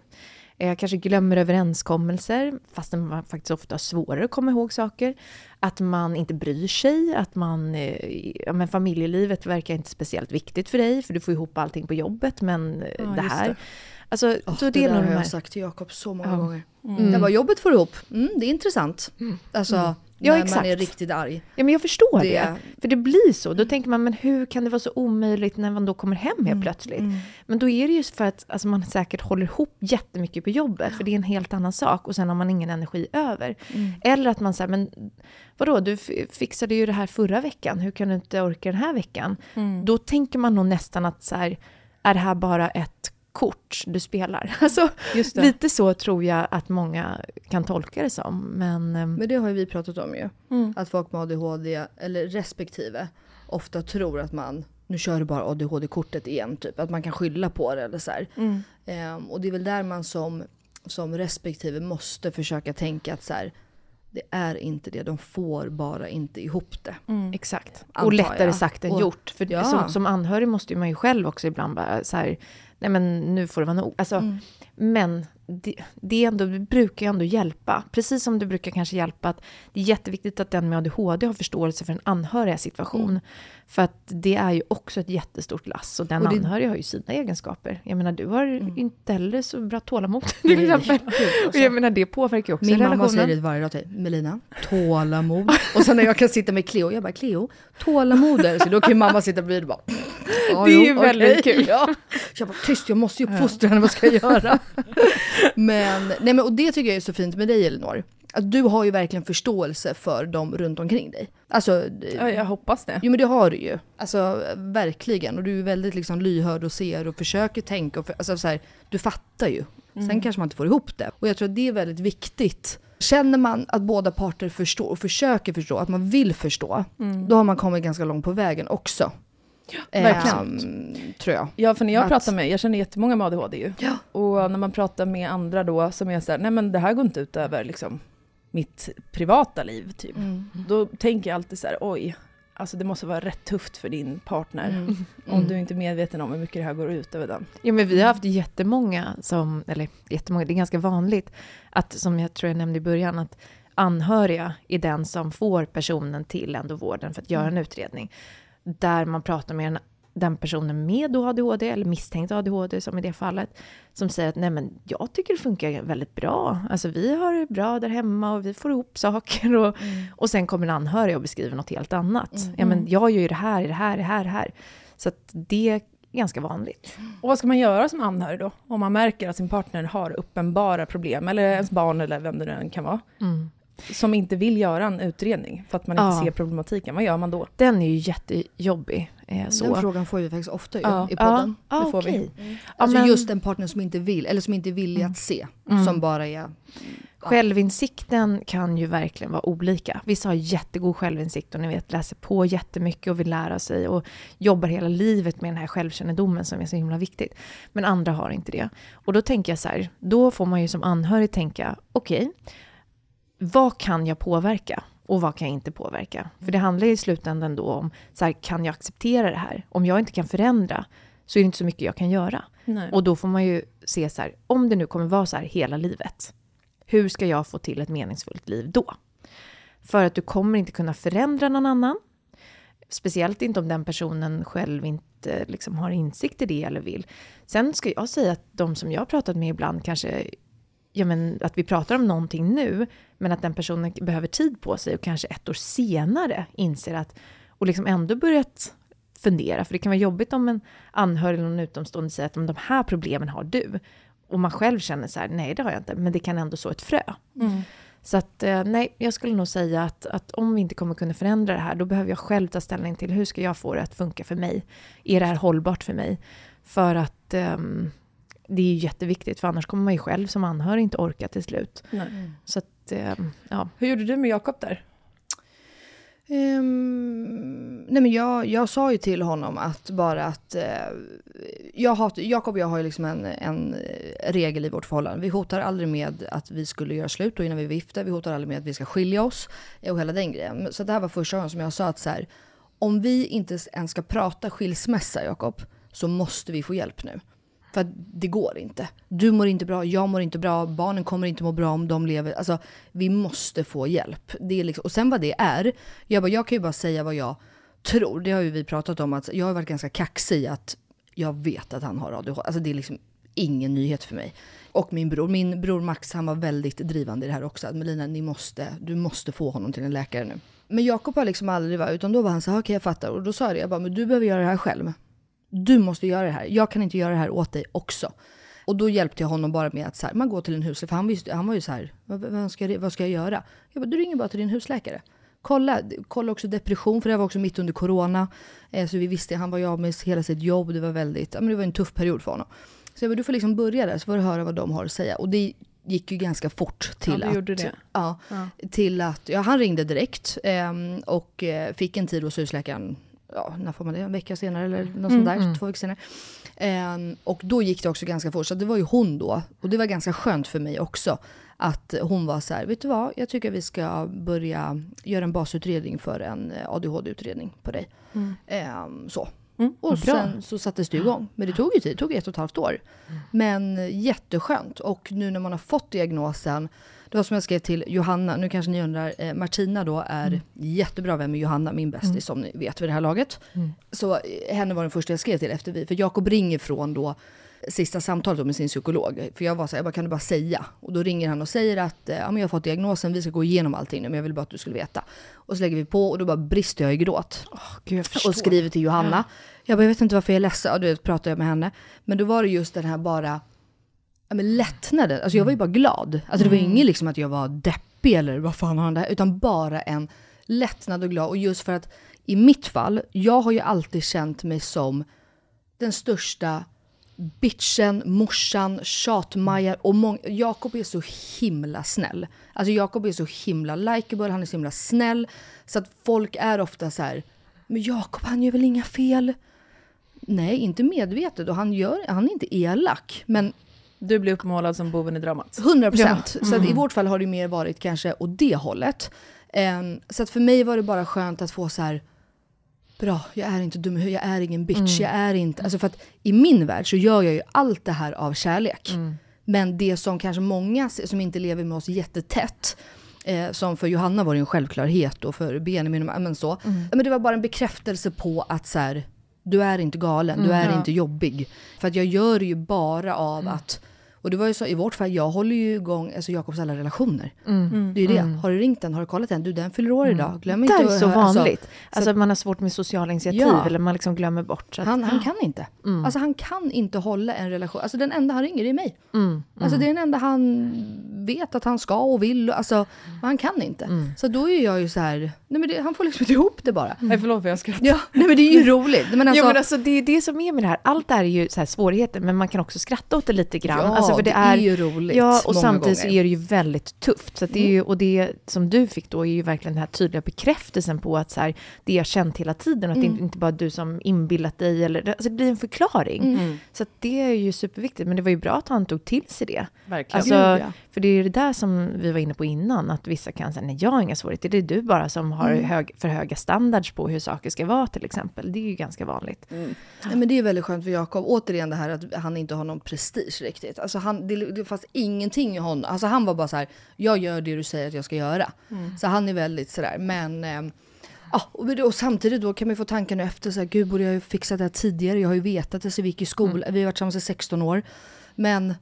Jag kanske glömmer överenskommelser, fast man faktiskt ofta har svårare att komma ihåg saker. Att man inte bryr sig, att man, ja, men familjelivet verkar inte speciellt viktigt för dig. För du får ihop allting på jobbet, men ja, det här... Det. Alltså, så det har jag sagt till Jakob så många gånger. Det var jobbet får ihop. Det är intressant. Alltså, ja, exakt. Man är riktigt arg. Ja, men jag förstår det. För det blir så. Då tänker man, men hur kan det vara så omöjligt när man då kommer hem helt plötsligt? Men då är det ju för att alltså, man säkert håller ihop jättemycket på jobbet. För det är en helt annan sak. Och sen har man ingen energi över. Eller att man säger, men vadå? Du fixade ju det här förra veckan. Hur kan du inte orka den här veckan? Då tänker man nog nästan att så här, är det här bara ett kort du spelar. Alltså, just det. Lite så tror jag att många kan tolka det som. Men det har ju vi pratat om ju. Att folk med ADHD eller respektive ofta tror att man, nu kör du bara ADHD-kortet igen typ. Att man kan skylla på det eller så här. Och det är väl där man som respektive måste försöka tänka att så här, det är inte det. De får bara inte ihop det. Exakt. Och lättare sagt än gjort. För som anhörig måste man ju själv också ibland bara så här, nej men nu får det vara nog. Alltså, men det ändå, det brukar ju ändå hjälpa. Precis som det brukar kanske hjälpa att det är jätteviktigt att den med ADHD har förståelse för en anhöriga situation. För att det är ju också ett jättestort lass. Och den anhöriga har ju sina egenskaper. Jag menar, du har inte heller så bra tålamod till exempel. Och jag menar, det påverkar ju också min relationen. Mamma säger det varje dag till Melina, tålamod. Och sen när jag kan sitta med Cleo, jag bara, Cleo, tålamod. Så då kan mamma sitta bredvid bara... Det är ju väldigt kul. Jag bara, tyst, jag måste ju fostra henne, vad ska jag göra? men och det tycker jag är så fint med dig, Elinor. Att du har ju verkligen förståelse för dem runt omkring dig. Alltså, ja, jag hoppas det. Jo, men det har du ju. Alltså, verkligen. Och du är väldigt liksom lyhörd och ser och försöker tänka. Och alltså, så här, du fattar ju. Sen kanske man inte får ihop det. Och jag tror att det är väldigt viktigt Känner man att båda parter förstår och försöker förstå, att man vill förstå, då har man kommit ganska långt på vägen också. Ja, verkligen. Tror jag. Ja, för när jag pratar med, jag känner jättemånga med ADHD ju. Ja. Och när man pratar med andra då som är så här, nej men det här går inte ut över liksom mitt privata liv typ. Mm. Då tänker jag alltid så här, oj, alltså det måste vara rätt tufft för din partner om du inte är medveten om hur mycket det här går ut över den. Ja, men vi har haft jättemånga som, eller jättemånga, det är ganska vanligt att, som jag tror jag nämnde i början, att anhöriga är den som får personen till ändå vården för att göra en utredning. Där man pratar med den personen med ADHD eller misstänkt ADHD som i det fallet. Som säger att nej men jag tycker det funkar väldigt bra. Alltså vi har det bra där hemma och vi får ihop saker. Och sen kommer en anhörig och beskriver något helt annat. Ja men jag gör ju det här. Så att det är ganska vanligt. Och vad ska man göra som anhörig då? Om man märker att sin partner har uppenbara problem. Eller ens barn eller vem det nu kan vara. Mm. Som inte vill göra en utredning för att man inte ser problematiken. Vad gör man då? Den är ju jättejobbig. Så. Den frågan får vi faktiskt ofta i podden. Det får vi. Alltså just en partner som inte vill, eller som inte vill att se. Som bara är... Självinsikten kan ju verkligen vara olika. Vissa har jättegod självinsikt och ni vet läser på jättemycket och vill lära sig och jobbar hela livet med den här självkännedomen som är så himla viktigt. Men andra har inte det. Och då tänker jag så här, då får man ju som anhörig tänka, okej, vad kan jag påverka och vad kan jag inte påverka? För det handlar i slutändan då om, så här, kan jag acceptera det här? Om jag inte kan förändra så är det inte så mycket jag kan göra. Nej. Och då får man ju se så här, om det nu kommer vara så här hela livet. Hur ska jag få till ett meningsfullt liv då? För att du kommer inte kunna förändra någon annan. Speciellt inte om den personen själv inte liksom har insikt i det eller vill. Sen ska jag säga att de som jag har pratat med ibland kanske... Ja, men att vi pratar om någonting nu, men att den personen behöver tid på sig och kanske ett år senare inser att, och liksom ändå börjat fundera. För det kan vara jobbigt om en anhörig eller någon utomstående säger att om de här problemen har du. Och man själv känner så här, nej det har jag inte, men det kan ändå så ett frö. Mm. Så att nej, jag skulle nog säga att om vi inte kommer kunna förändra det här, då behöver jag själv ta ställning till hur ska jag få det att funka för mig? Är det här hållbart för mig? För att... det är ju jätteviktigt, för annars kommer man ju själv som anhörig inte orka till slut. Nej. Så att, ja. Hur gjorde du med Jakob där? Nej men jag sa ju till honom att bara att Jakob och jag har ju liksom en regel i vårt förhållande. Vi hotar aldrig med att vi skulle göra slut och innan vi viftar. Vi hotar aldrig med att vi ska skilja oss och hela den grejen. Så det här var första gången som jag sa att så här, om vi inte ens ska prata skilsmässa Jakob, så måste vi få hjälp nu. För att det går inte. Du mår inte bra, jag mår inte bra, barnen kommer inte må bra om de lever. Alltså, vi måste få hjälp. Det är liksom, och sen vad det är, jag kan ju bara säga vad jag tror. Det har ju vi pratat om, att jag har varit ganska kaxig att jag vet att han har ADHD. Alltså det är liksom ingen nyhet för mig. Och min bror Max, han var väldigt drivande i det här också. Att Melina, du måste få honom till en läkare nu. Men Jakob har liksom aldrig varit, utan då var han så här, okej jag fattar. Och då sa jag bara, men du behöver göra det här själv. Du måste göra det här. Jag kan inte göra det här åt dig också. Och då hjälpte jag honom bara med att så här, man går till en husläkare. För han var ju så här, vad ska jag göra? Jag bara, du ringer bara till din husläkare. Kolla också depression, för det var också mitt under corona. Så vi visste, han var ju av med hela sitt jobb. Det var väldigt, men det var en tuff period för honom. Så jag bara, du får liksom börja där, så får du höra vad de har att säga. Och det gick ju ganska fort till till att han ringde direkt och fick en tid hos husläkaren. Ja, när får man det? En vecka senare eller något sånt där, 2 veckor senare. Och då gick det också ganska fort. Så det var ju hon då. Och det var ganska skönt för mig också. Att hon var så här, vet du vad? Jag tycker vi ska börja göra en basutredning för en ADHD-utredning på dig. Så. Och sen så sattes det igång. Men det tog ju tid, det tog 1,5 år. Men jätteskönt. Och nu när man har fått diagnosen, det var som jag skrev till Johanna, nu kanske ni undrar, Martina då är jättebra vän med Johanna, min bästis som ni vet vid det här laget. Så henne var den första jag skrev till efter vi, för Jakob ringer från då sista samtalet med sin psykolog, för jag var så här, jag bara, kan du bara säga? Och då ringer han och säger att jag har fått diagnosen, vi ska gå igenom allting nu, men jag vill bara att du skulle veta. Och så lägger vi på och då bara brister jag i gråt. Gud, jag förstår. Och skriver till Johanna. Jag bara, jag vet inte varför jag är ledsen, och då pratar jag med henne. Men då var det just den här bara lättnaden, alltså jag var ju bara glad. Alltså det var ju inget liksom att jag var deppig eller vad fan har han där, utan bara en lättnad och glad. Och just för att i mitt fall, jag har ju alltid känt mig som den största bitchen, morsan, tjatmajar och Jakob är så himla snäll. Alltså Jakob är så himla likeable, han är så himla snäll. Så att folk är ofta så här, men Jakob han gör väl inga fel? Nej, inte medvetet, och han är inte elak, men du blir uppmålad som boven i dramat. 100%. Ja. Mm. Så att i vårt fall har det mer varit kanske åt det hållet. Så att för mig var det bara skönt att få så här, bra, jag är inte dum, jag är ingen bitch, jag är inte... Alltså för att i min värld så gör jag ju allt det här av kärlek. Mm. Men det som kanske många som inte lever med oss jättetätt, som för Johanna var det en självklarhet och för Benjamin men så. Mm. Men det var bara en bekräftelse på att så här, du är inte galen, du är inte jobbig. För att jag gör ju bara av att... Och det var ju så, i vårt fall, jag håller ju igång alltså Jakobs alla relationer. Mm. Det är ju det. Har du ringt den? Har du kollat den? Du, den fyller år idag. Glöm inte. Det är så vanligt. Alltså att man har svårt med sociala initiativ eller man liksom glömmer bort. Så att, han kan inte. Mm. Alltså han kan inte hålla en relation. Alltså den enda han ringer är mig. Mm. Alltså det är den enda han vet att han ska och vill. Alltså han kan inte. Mm. Så då är jag ju så här, nej men det, han får liksom inte ihop det bara. Nej förlåt för jag skrattar. Ja, nej men det är ju roligt. Men alltså, jo men alltså det är det som är med det här. Allt det här är ju så här svårigheter, men man kan också skratta åt det lite grann. Ja. Alltså, för det är ju roligt. Ja, och samtidigt så är det ju väldigt tufft. Så att det är ju, och det som du fick då är ju verkligen den här tydliga bekräftelsen på att så här, det jag känt hela tiden. Att det är inte bara du som inbillat dig. Eller, alltså det blir en förklaring. Mm. Så att det är ju superviktigt. Men det var ju bra att han tog till sig det. Verkligen. Alltså, för det är ju det där som vi var inne på innan. Att vissa kan säga, nej jag har inga svårigheter. Det är du bara som har för höga standards på hur saker ska vara till exempel. Det är ju ganska vanligt. Mm. Ja, men det är väldigt skönt för Jakob. Återigen det här att han inte har någon prestige riktigt. Alltså det fanns ingenting i honom. Alltså han var bara så här, jag gör det du säger att jag ska göra. Mm. Så han är väldigt sådär. Men och samtidigt då kan man få tanken efter så här, gud borde jag ju fixat det här tidigare. Jag har ju vetat det så vi gick i skolan. Vi har varit tillsammans i 16 år. Men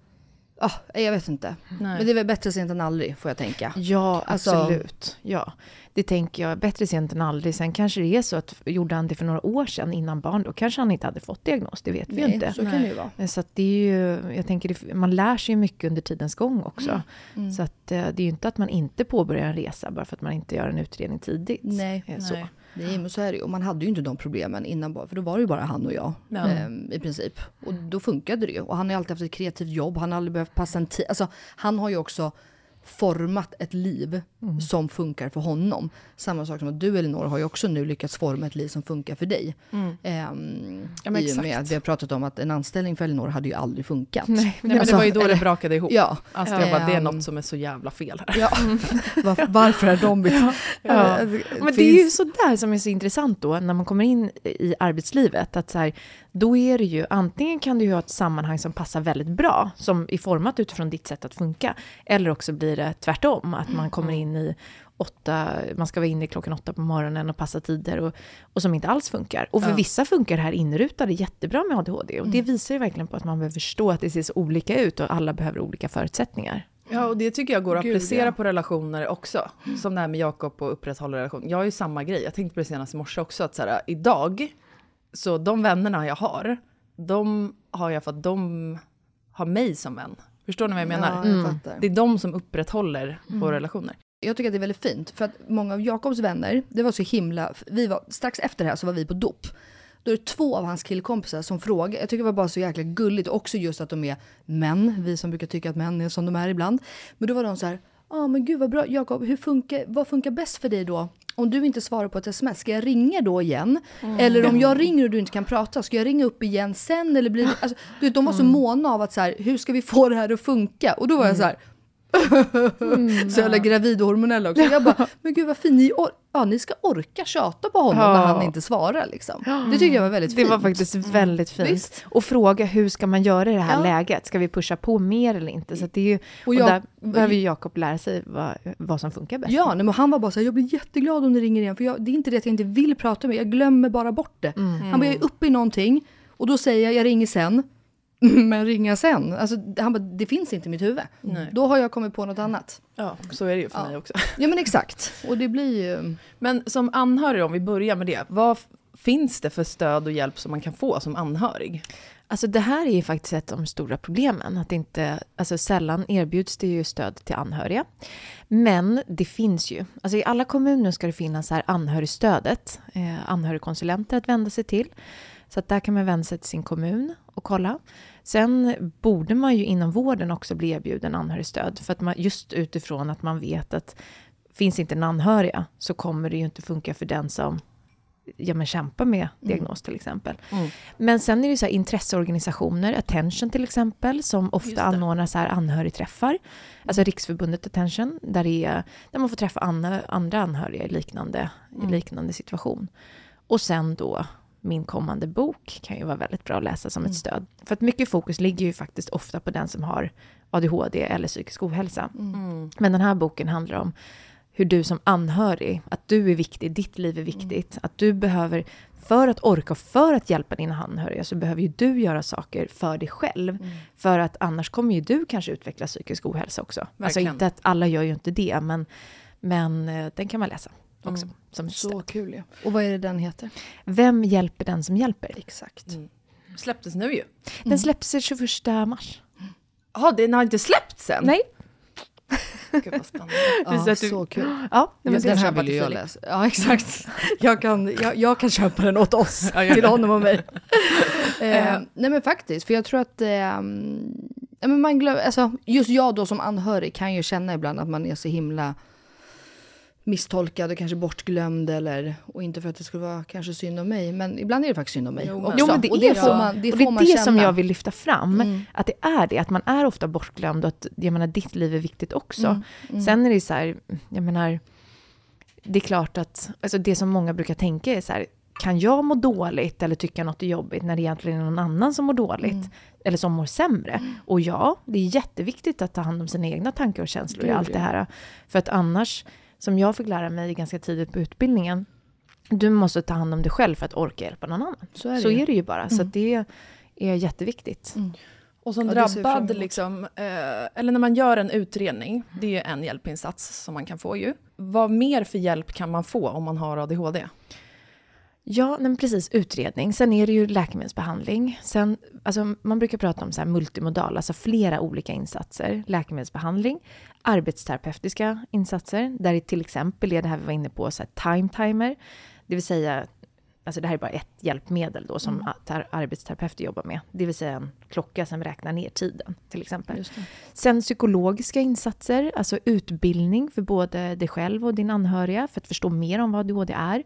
jag vet inte. Nej. Men det är väl bättre sent än aldrig får jag tänka. Ja, absolut. Alltså, ja. Det tänker jag, bättre sent än aldrig. Sen kanske det är så att gjorde han det för några år sedan innan barn, då kanske han inte hade fått diagnos, det vet vi ju inte. Så kan det ju vara. Så att det är ju, jag tänker, man lär sig ju mycket under tidens gång också. Mm. Mm. Så att det är ju inte att man inte påbörjar en resa bara för att man inte gör en utredning tidigt. Nej. Så. Nej, men så är det ju. Och man hade ju inte de problemen innan, för då var det ju bara han och jag i princip. Och då funkade det ju. Och han har ju alltid haft ett kreativt jobb, han har aldrig behövt passa en tid. Alltså, han har ju också format ett liv som funkar för honom. Samma sak som att du, Elinor, har ju också nu lyckats forma ett liv som funkar för dig. I och med att vi har pratat om att en anställning för Elinor hade ju aldrig funkat. Nej, men alltså, det var ju då det brakade ihop. Ja. Alltså, jag bara, det är något som är så jävla fel här. Ja. Varför är de Men det är ju sådär som är så intressant då när man kommer in i arbetslivet att så här, då är det ju, antingen kan du ha ett sammanhang som passar väldigt bra, som är format utifrån ditt sätt att funka, eller också blir det tvärtom, att man kommer in i 8, man ska vara inne klockan 8 på morgonen och passa tider och som inte alls funkar. Och för vissa funkar det här inrutade jättebra med ADHD och det visar ju verkligen på att man behöver förstå att det ser så olika ut och alla behöver olika förutsättningar. Ja, och det tycker jag går att applicera på relationer också. Som det här med Jakob och upprätthålla relation. Jag är ju samma grej, jag tänkte på det senast i morse också att så här, idag så de vännerna jag har, de har jag för att de har mig som vän. Förstår ni vad jag menar? Ja, jag fattar. Det är de som upprätthåller våra relationer. Jag tycker att det är väldigt fint. För att många av Jakobs vänner, det var så himla... strax efter det här så var vi på dop. Då är det 2 av hans killkompisar som frågar. Jag tycker det var bara så jäkla gulligt. Också just att de är män. Vi som brukar tycka att män är som de är ibland. Men då var de så här... Ja, men gud vad bra. Jakob, vad funkar bäst för dig då? Om du inte svarar på ett sms, ska jag ringa då igen? Eller om jag ringer och du inte kan prata, ska jag ringa upp igen sen? Eller blir det... alltså, du vet, de var så måna av att så här, hur ska vi få det här att funka? Och då var jag så här... så jag är gravid och hormonell också. Jag bara, men gud vad fin ni ska orka tjata på honom när han inte svarar liksom. Det tycker jag var väldigt fint. Det var faktiskt väldigt fint. Visst? Och fråga hur ska man göra i det här läget? Ska vi pusha på mer eller inte? Så att det är ju, och där behöver Jakob lära sig vad som funkar bäst. Ja, men han var bara så här, jag blir jätteglad om du ringer igen. För det är inte det att jag inte vill prata med. Jag glömmer bara bort det. Han bara, jag är uppe i någonting. Och då säger jag ringer sen. Men ringa sen. Alltså, han bara, det finns inte i mitt huvud. Nej. Då har jag kommit på något annat. Ja, så är det ju för mig också. Ja, men exakt. Och det blir ju... Men som anhörig, om vi börjar med det. Vad finns det för stöd och hjälp som man kan få som anhörig? Alltså det här är ju faktiskt ett av de stora problemen. Att inte, alltså sällan erbjuds det ju stöd till anhöriga. Men det finns ju. Alltså i alla kommuner ska det finnas här anhörigstödet. Anhörigkonsulenter att vända sig till. Så att där kan man vända sig till sin kommun. och kolla. Sen borde man ju inom vården också bli erbjuden anhörigstöd. För att man, just utifrån att man vet att finns inte en anhöriga så kommer det ju inte funka för den som kämpar med diagnos till exempel. Mm. Men sen är det så här intresseorganisationer, Attention till exempel, som ofta anordnar så här anhörigträffar. Alltså Riksförbundet Attention, där man får träffa andra anhöriga i liknande situation. Och sen då min kommande bok kan ju vara väldigt bra att läsa som ett stöd. För att mycket fokus ligger ju faktiskt ofta på den som har ADHD eller psykisk ohälsa. Mm. Men den här boken handlar om hur du som anhörig, att du är viktig, ditt liv är viktigt. Att du behöver, för att orka och för att hjälpa dina anhöriga så behöver ju du göra saker för dig själv. Mm. För att annars kommer ju du kanske utveckla psykisk ohälsa också. Verkligen. Alltså inte att alla gör ju inte det, men den kan man läsa också. Mm. Som så kul, ja. Och vad är det den heter? Vem hjälper den som hjälper? Exakt. Mm. Släpptes nu ju. Den släpps 21 mars. Ja, den har inte släppts sen? Nej. Gud vad spännande. Ja, så kul. Ja, men den här vill jag läsa. Ja, exakt. Jag kan köpa den åt oss. Till honom och mig. Nej men faktiskt. För jag tror att... men man glömmer, alltså, just jag då som anhörig kan ju känna ibland att man är så himla... misstolkad och kanske bortglömd eller, och inte för att det skulle vara kanske synd om mig, men ibland är det faktiskt synd om mig också. Jo, men det, och det är får man, det, och det, får man det som jag vill lyfta fram, att det, att man är ofta bortglömd och att, jag menar, ditt liv är viktigt också. Sen är det så här, jag menar, det är klart att, alltså det som många brukar tänka är så här, kan jag må dåligt eller tycka något är jobbigt när det egentligen är någon annan som mår dåligt eller som mår sämre. Och ja, det är jätteviktigt att ta hand om sina egna tankar och känslor och allt det här, för att annars, som jag fick lära mig ganska tidigt på utbildningen, du måste ta hand om dig själv för att orka hjälpa någon annan. Så är det ju bara. Så att det är jätteviktigt. Mm. Och som drabbad, liksom, eller när man gör en utredning, det är ju en hjälpinsats som man kan få ju. Vad mer för hjälp kan man få om man har ADHD? Ja, men precis, utredning. Sen är det ju läkemedelsbehandling. Sen, alltså, man brukar prata om så här multimodal, alltså flera olika insatser. Läkemedelsbehandling, arbetsterapeutiska insatser. Där det till exempel är det här vi var inne på, så här time-timer. Det vill säga, alltså det här är bara ett hjälpmedel då som arbetsterapeuter jobbar med. Det vill säga en klocka som räknar ner tiden till exempel. Sen psykologiska insatser, alltså utbildning för både dig själv och din anhöriga för att förstå mer om vad ADHD är.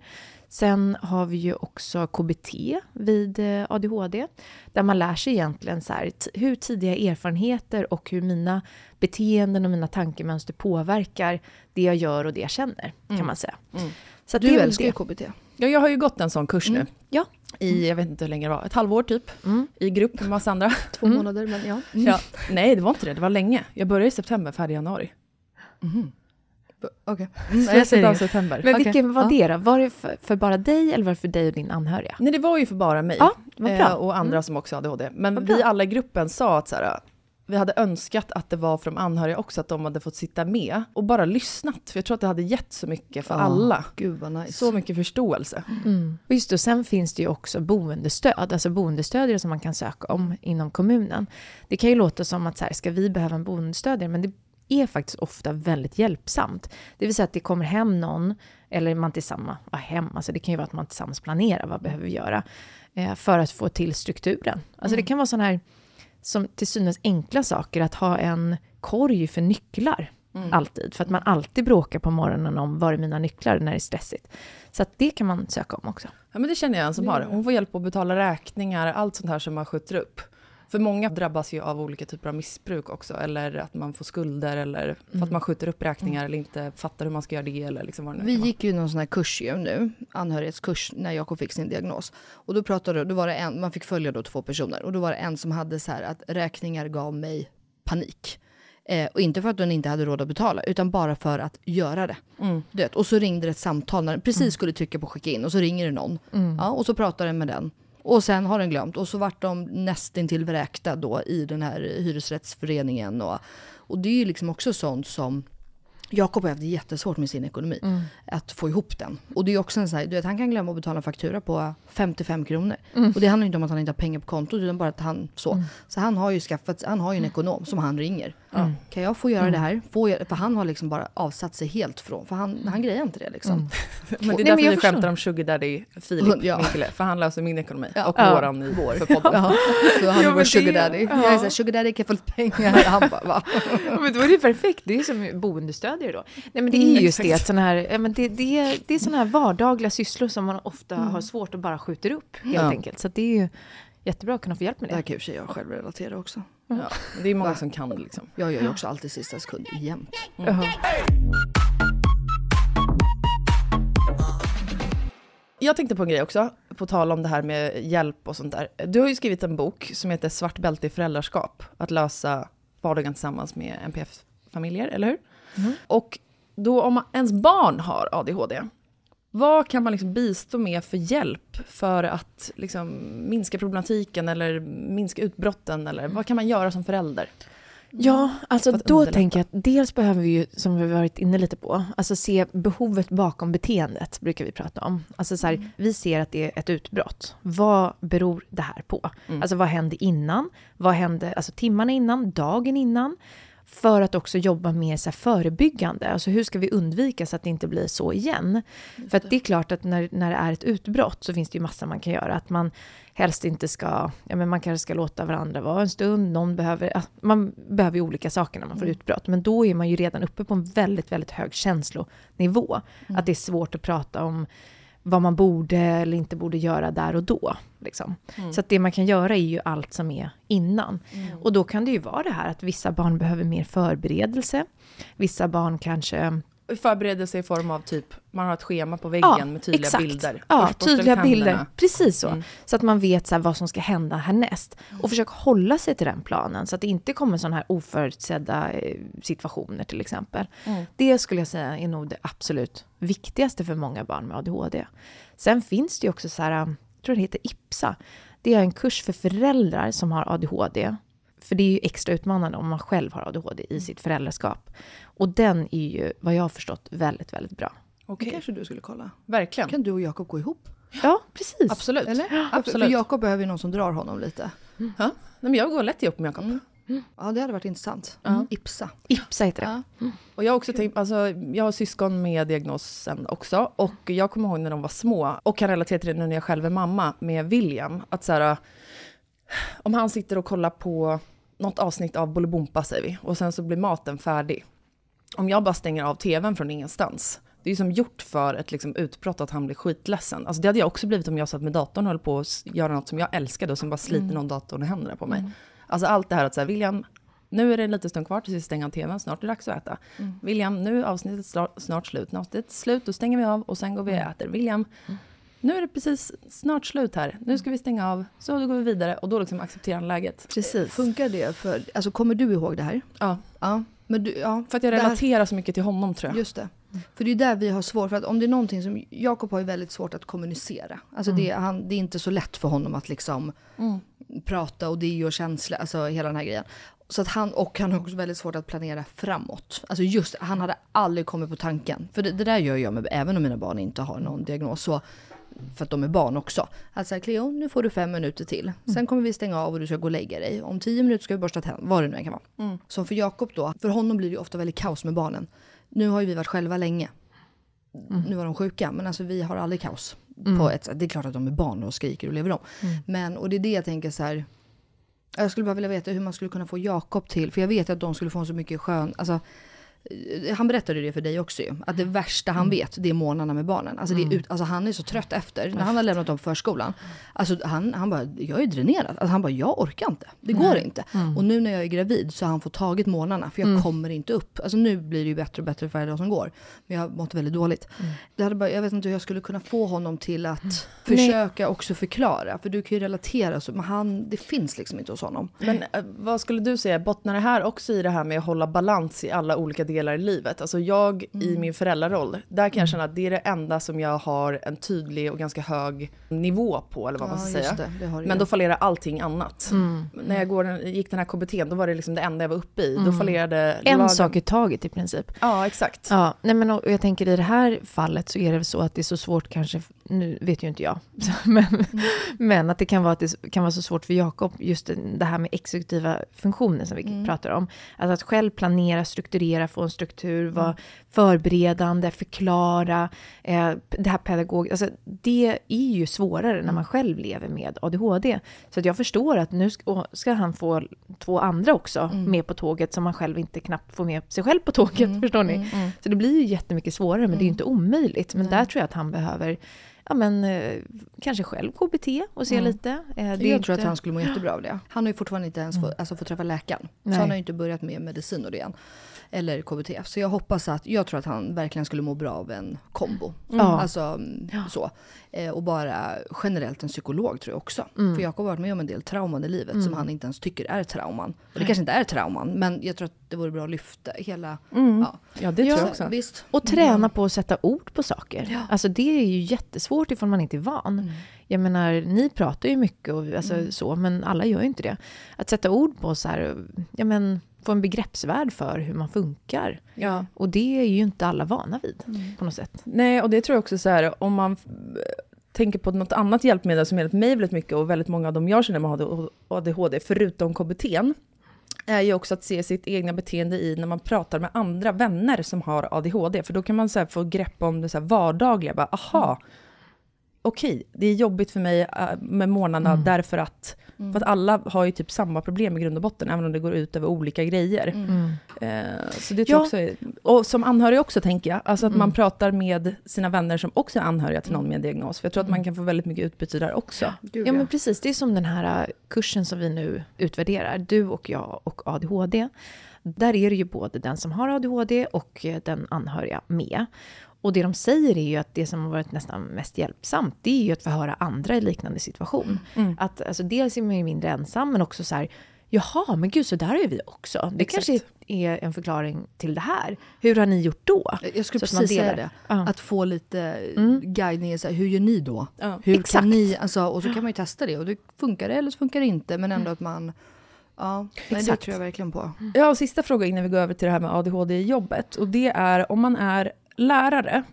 Sen har vi ju också KBT vid ADHD där man lär sig egentligen så här, hur tidiga erfarenheter och hur mina beteenden och mina tankemönster påverkar det jag gör och det jag känner, kan man säga. Mm. Så du älskar ju KBT. Ja, jag har ju gått en sån kurs nu. Ja. Jag vet inte hur länge det var, ett halvår typ. I grupp med massa andra. 2 månader, men ja. Nej, det var inte det. Det var länge. Jag började i september, färdig januari. Okej. September. Men vilken var det då? Var det för bara dig eller var det för dig och din anhöriga? Nej, det var ju för bara mig. Och andra som också hade ADHD. Men vi alla i gruppen sa att så här, vi hade önskat att det var från anhöriga också, att de hade fått sitta med och bara lyssnat. För jag tror att det hade gett så mycket för alla. Gud vad nice. Så mycket förståelse. Och just då, sen finns det ju också boendestöd. Alltså boendestödjare som man kan söka om inom kommunen. Det kan ju låta som att så här, ska vi behöva en boendestödjare? Men det är faktiskt ofta väldigt hjälpsamt. Det vill säga att det kommer hem någon, eller man tillsammans, alltså det kan ju vara att man tillsammans planerar vad behöver vi göra för att få till strukturen. Alltså det kan vara sån här som till synes enkla saker, att ha en korg för nycklar alltid, för att man alltid bråkar på morgonen om var är mina nycklar när det är stressigt. Så att det kan man söka om också. Ja, men det känner jag en som har. Hon får hjälp att betala räkningar, allt sånt här som man skjuter upp. För många drabbas ju av olika typer av missbruk också, eller att man får skulder eller för att man skjuter upp räkningar eller inte fattar hur man ska göra det eller liksom vad det nu kan vara. Vi gick ju någon sån här kurs ju nu, anhörighetskurs, när Jakob fick sin diagnos. Och då pratade, då var det en, man fick följa då 2 personer, och då var det en som hade så här att räkningar gav mig panik. Och inte för att hon inte hade råd att betala, utan bara för att göra det. Du vet, och så ringde det ett samtal när den precis skulle trycka på skicka in, och så ringer det någon. Ja, och så pratar den med den. Och sen har den glömt. Och så vart de nästintill vräkta då i den här hyresrättsföreningen. Och det är ju liksom också sånt som... Jakob har haft jättesvårt med sin ekonomi. Att få ihop den. Och det är ju också en sån här... Du vet, han kan glömma att betala en faktura på 55 kronor. Och det handlar inte om att han inte har pengar på kontot, utan bara att han så. Så han har ju en ekonom som han ringer. Kan jag få göra det här? För han har liksom bara avsatt sig helt från. För han grejer inte det liksom. Men det är därför vi skämtar om Sugar Daddy Filip, för han löser min ekonomi och våran i vår för podden. Så han var Sugar Daddy. Jag är så här, Sugar Daddy kan få lite pengar. Han bara, va? Men då är det perfekt. Det är som boendestödjer då. Nej, men det är just det. Sån här, men det är såna här vardagliga sysslor som man ofta har svårt att bara skjuter upp helt enkelt. Så det är ju jättebra att kunna få hjälp med det. Det här kan ju jag själv relatera också. Ja, det är många som kan liksom. Jag gör ju också alltid sista sekund jämt. Jag tänkte på en grej också, på tal om det här med hjälp och sånt där. Du har ju skrivit en bok som heter Svart bälte i föräldraskap. Att lösa vardagen tillsammans med NPF-familjer, eller hur? Och då om ens barn har ADHD, vad kan man liksom bistå med för hjälp för att liksom minska problematiken eller minska utbrotten? Eller vad kan man göra som förälder? Ja, alltså då tänker jag att dels behöver vi ju, som vi varit inne lite på, alltså se behovet bakom beteendet brukar vi prata om. Alltså så här, vi ser att det är ett utbrott. Vad beror det här på? Alltså vad hände innan? Vad hände alltså timmarna innan? Dagen innan? För att också jobba mer så här förebyggande. Alltså hur ska vi undvika så att det inte blir så igen? För att det är klart att när det är ett utbrott så finns det ju massa man kan göra. Att man helst inte ska, ja men man kanske ska låta varandra vara en stund. Man behöver ju olika saker när man får utbrott. Men då är man ju redan uppe på en väldigt, väldigt hög känslonivå. Att det är svårt att prata om vad man borde eller inte borde göra där och då. Liksom. Så att det man kan göra är ju allt som är innan. Och då kan det ju vara det här att vissa barn behöver mer förberedelse. Vissa barn kanske... Förberedelse i form av typ, man har ett schema på väggen med tydliga bilder. Ja, tydliga bilder. Precis så. Så att man vet så här, vad som ska hända härnäst. Och försök hålla sig till den planen så att det inte kommer sådana här oförutsedda situationer till exempel. Det skulle jag säga är nog det absolut viktigaste för många barn med ADHD. Sen finns det ju också så här, jag tror det heter IPSA. Det är en kurs för föräldrar som har ADHD. För det är ju extra utmanande om man själv har ADHD i sitt föräldraskap. Och den är ju, vad jag har förstått, väldigt, väldigt bra. Okej. Det kanske du skulle kolla. Verkligen. Kan du och Jakob gå ihop? Ja, precis. Absolut. Eller? Ja, absolut. För Jakob behöver ju någon som drar honom lite. Ja, men jag går lätt ihop med Jakob. Ja, det hade varit intressant. IPSA. IPSA heter det. Och jag har också tänkt, alltså, jag har syskon med diagnosen också. Och jag kommer ihåg när de var små. Och kan relatera till det nu när jag själv är mamma med William. Att så här, om han sitter och kollar på något avsnitt av Bolibompa, säger vi. Och sen så blir maten färdig. Om jag bara stänger av tvn från ingenstans. Det är ju som gjort för ett liksom utbrott att han blir skitledsen. Alltså det hade jag också blivit om jag satt med datorn och höll på att göra något som jag älskade. Och sen bara sliter någon datorn i händerna på mig. Alltså allt det här att säga, William, nu är det en liten stund kvar tills vi stänger av tvn. Snart är det dags att äta. William, nu är avsnittet snart slut. När avsnittet är slut, då stänger vi av och sen går vi och äter. William... Nu är det precis snart slut här. Nu ska vi stänga av. Så då går vi vidare och då liksom accepterar han läget. Precis. Funkar det för... Alltså kommer du ihåg det här? Ja. Men du, för att jag relaterar så mycket till honom tror jag. Just det. För det är där vi har svårt. För att om det är någonting som... Jakob har ju väldigt svårt att kommunicera. Alltså det är inte så lätt för honom att liksom prata och det gör känsla. Alltså hela den här grejen. Så att han har också väldigt svårt att planera framåt. Alltså just, han hade aldrig kommit på tanken. För det där gör jag med, även om mina barn inte har någon diagnos så... För att de är barn också. Alltså Cleo, nu får du 5 minuter till. Sen kommer vi stänga av och du ska gå och lägga dig. Om 10 minuter ska vi borsta tänderna. Vad det nu kan vara. Som för Jakob då. För honom blir det ju ofta väldigt kaos med barnen. Nu har ju vi varit själva länge. Nu var de sjuka. Men alltså vi har aldrig kaos. På ett, det är klart att de är barn och skriker och lever om. Men, och det är det jag tänker så här. Jag skulle bara vilja veta hur man skulle kunna få Jakob till. För jag vet att de skulle få så mycket skön... Alltså, han berättade det för dig också ju, att det värsta han vet, det är månaderna med barnen. Alltså, det är alltså han är så trött efter när han har lämnat dem på förskolan. Alltså han bara, jag är dränerad. Alltså han bara, jag orkar inte. Det går inte. Och nu när jag är gravid så har han fått tagit månaderna för jag kommer inte upp. Alltså nu blir det ju bättre och bättre för varje dag som går. Men jag har mått väldigt dåligt. Det hade bara, jag vet inte hur jag skulle kunna få honom till att försöka också förklara. För du kan ju relatera så, men det finns liksom inte hos honom. Men vad skulle du säga, bottnar det här också i det här med att hålla balans i alla olika delar i livet. Alltså jag i min föräldraroll, där kan jag känna att det är det enda som jag har en tydlig och ganska hög nivå på, eller vad man ska säga. Men då fallerar allting annat. När jag gick den här KBT, då var det liksom det enda jag var uppe i. Då fallerade en sak i taget i princip. Ja, exakt. Ja, nej men och jag tänker i det här fallet så är det så att det är så svårt kanske nu vet ju inte jag, men att det kan vara så svårt för Jakob, just det här med exekutiva funktioner som vi pratar om. Alltså att själv planera, strukturera, få en struktur, vara förberedande, förklara, det här pedagog, alltså det är ju svårare när man själv lever med ADHD. Så att jag förstår att nu ska han få 2 andra också med på tåget som man själv inte knappt får med sig själv på tåget, förstår ni? Så det blir ju jättemycket svårare, men det är ju inte omöjligt. Men där tror jag att han behöver kanske själv KBT och se lite. Jag tror att han skulle må jättebra av det. Han har ju fortfarande inte ens fått träffa läkaren. Nej. Så han har ju inte börjat med medicin och det än. Eller KBT. Så jag tror att han verkligen skulle må bra av en kombo. Så. Och bara generellt en psykolog tror jag också. För Jakob har varit med om en del trauman i livet som han inte ens tycker är trauman. Och det kanske inte är trauman, men jag tror att det vore bra att lyfta hela... det tror jag också. Visst. Och träna på att sätta ord på saker. Ja. Alltså det är ju jättesvårt ifall man inte är van. Jag menar, ni pratar ju mycket och så, men alla gör ju inte det. Att sätta ord på så här, få en begreppsvärld för hur man funkar. Ja. Och det är ju inte alla vana vid på något sätt. Nej, och det tror jag också så här, om man tänker på något annat hjälpmedel som hjälpt mig väldigt mycket och väldigt många av dem jag känner med ADHD, förutom KBT:n, är ju också att se sitt egna beteende i när man pratar med andra vänner som har ADHD. För då kan man så här få grepp om det så här vardagliga. Bara, okej, det är jobbigt för mig med månaderna därför att alla har ju typ samma problem i grund och botten, även om det går ut över olika grejer. Så det tror jag också är, och som anhörig också tänker jag, alltså att man pratar med sina vänner som också är anhöriga till någon med en diagnos, för jag tror att man kan få väldigt mycket utbyte där också. Ja men precis, det är som den här kursen som vi nu utvärderar, du och jag och ADHD. Där är det ju både den som har ADHD och den anhöriga med. Och det de säger är ju att det som har varit nästan mest hjälpsamt, det är ju att få höra andra i liknande situation. Att, alltså, dels är man ju mindre ensam, men också så här, jaha, men gud, så där är vi också. Det kanske är en förklaring till det här. Hur har ni gjort då? Jag skulle precis säga det. Att få lite guidning, så här, hur gör ni då? Hur kan ni, alltså, och så kan man ju testa det. Och det funkar det eller så funkar det inte, men ändå att man... Ja, men det tror jag verkligen på. Ja, och sista fråga innan vi går över till det här med ADHD-jobbet. Och det är, om man är lärare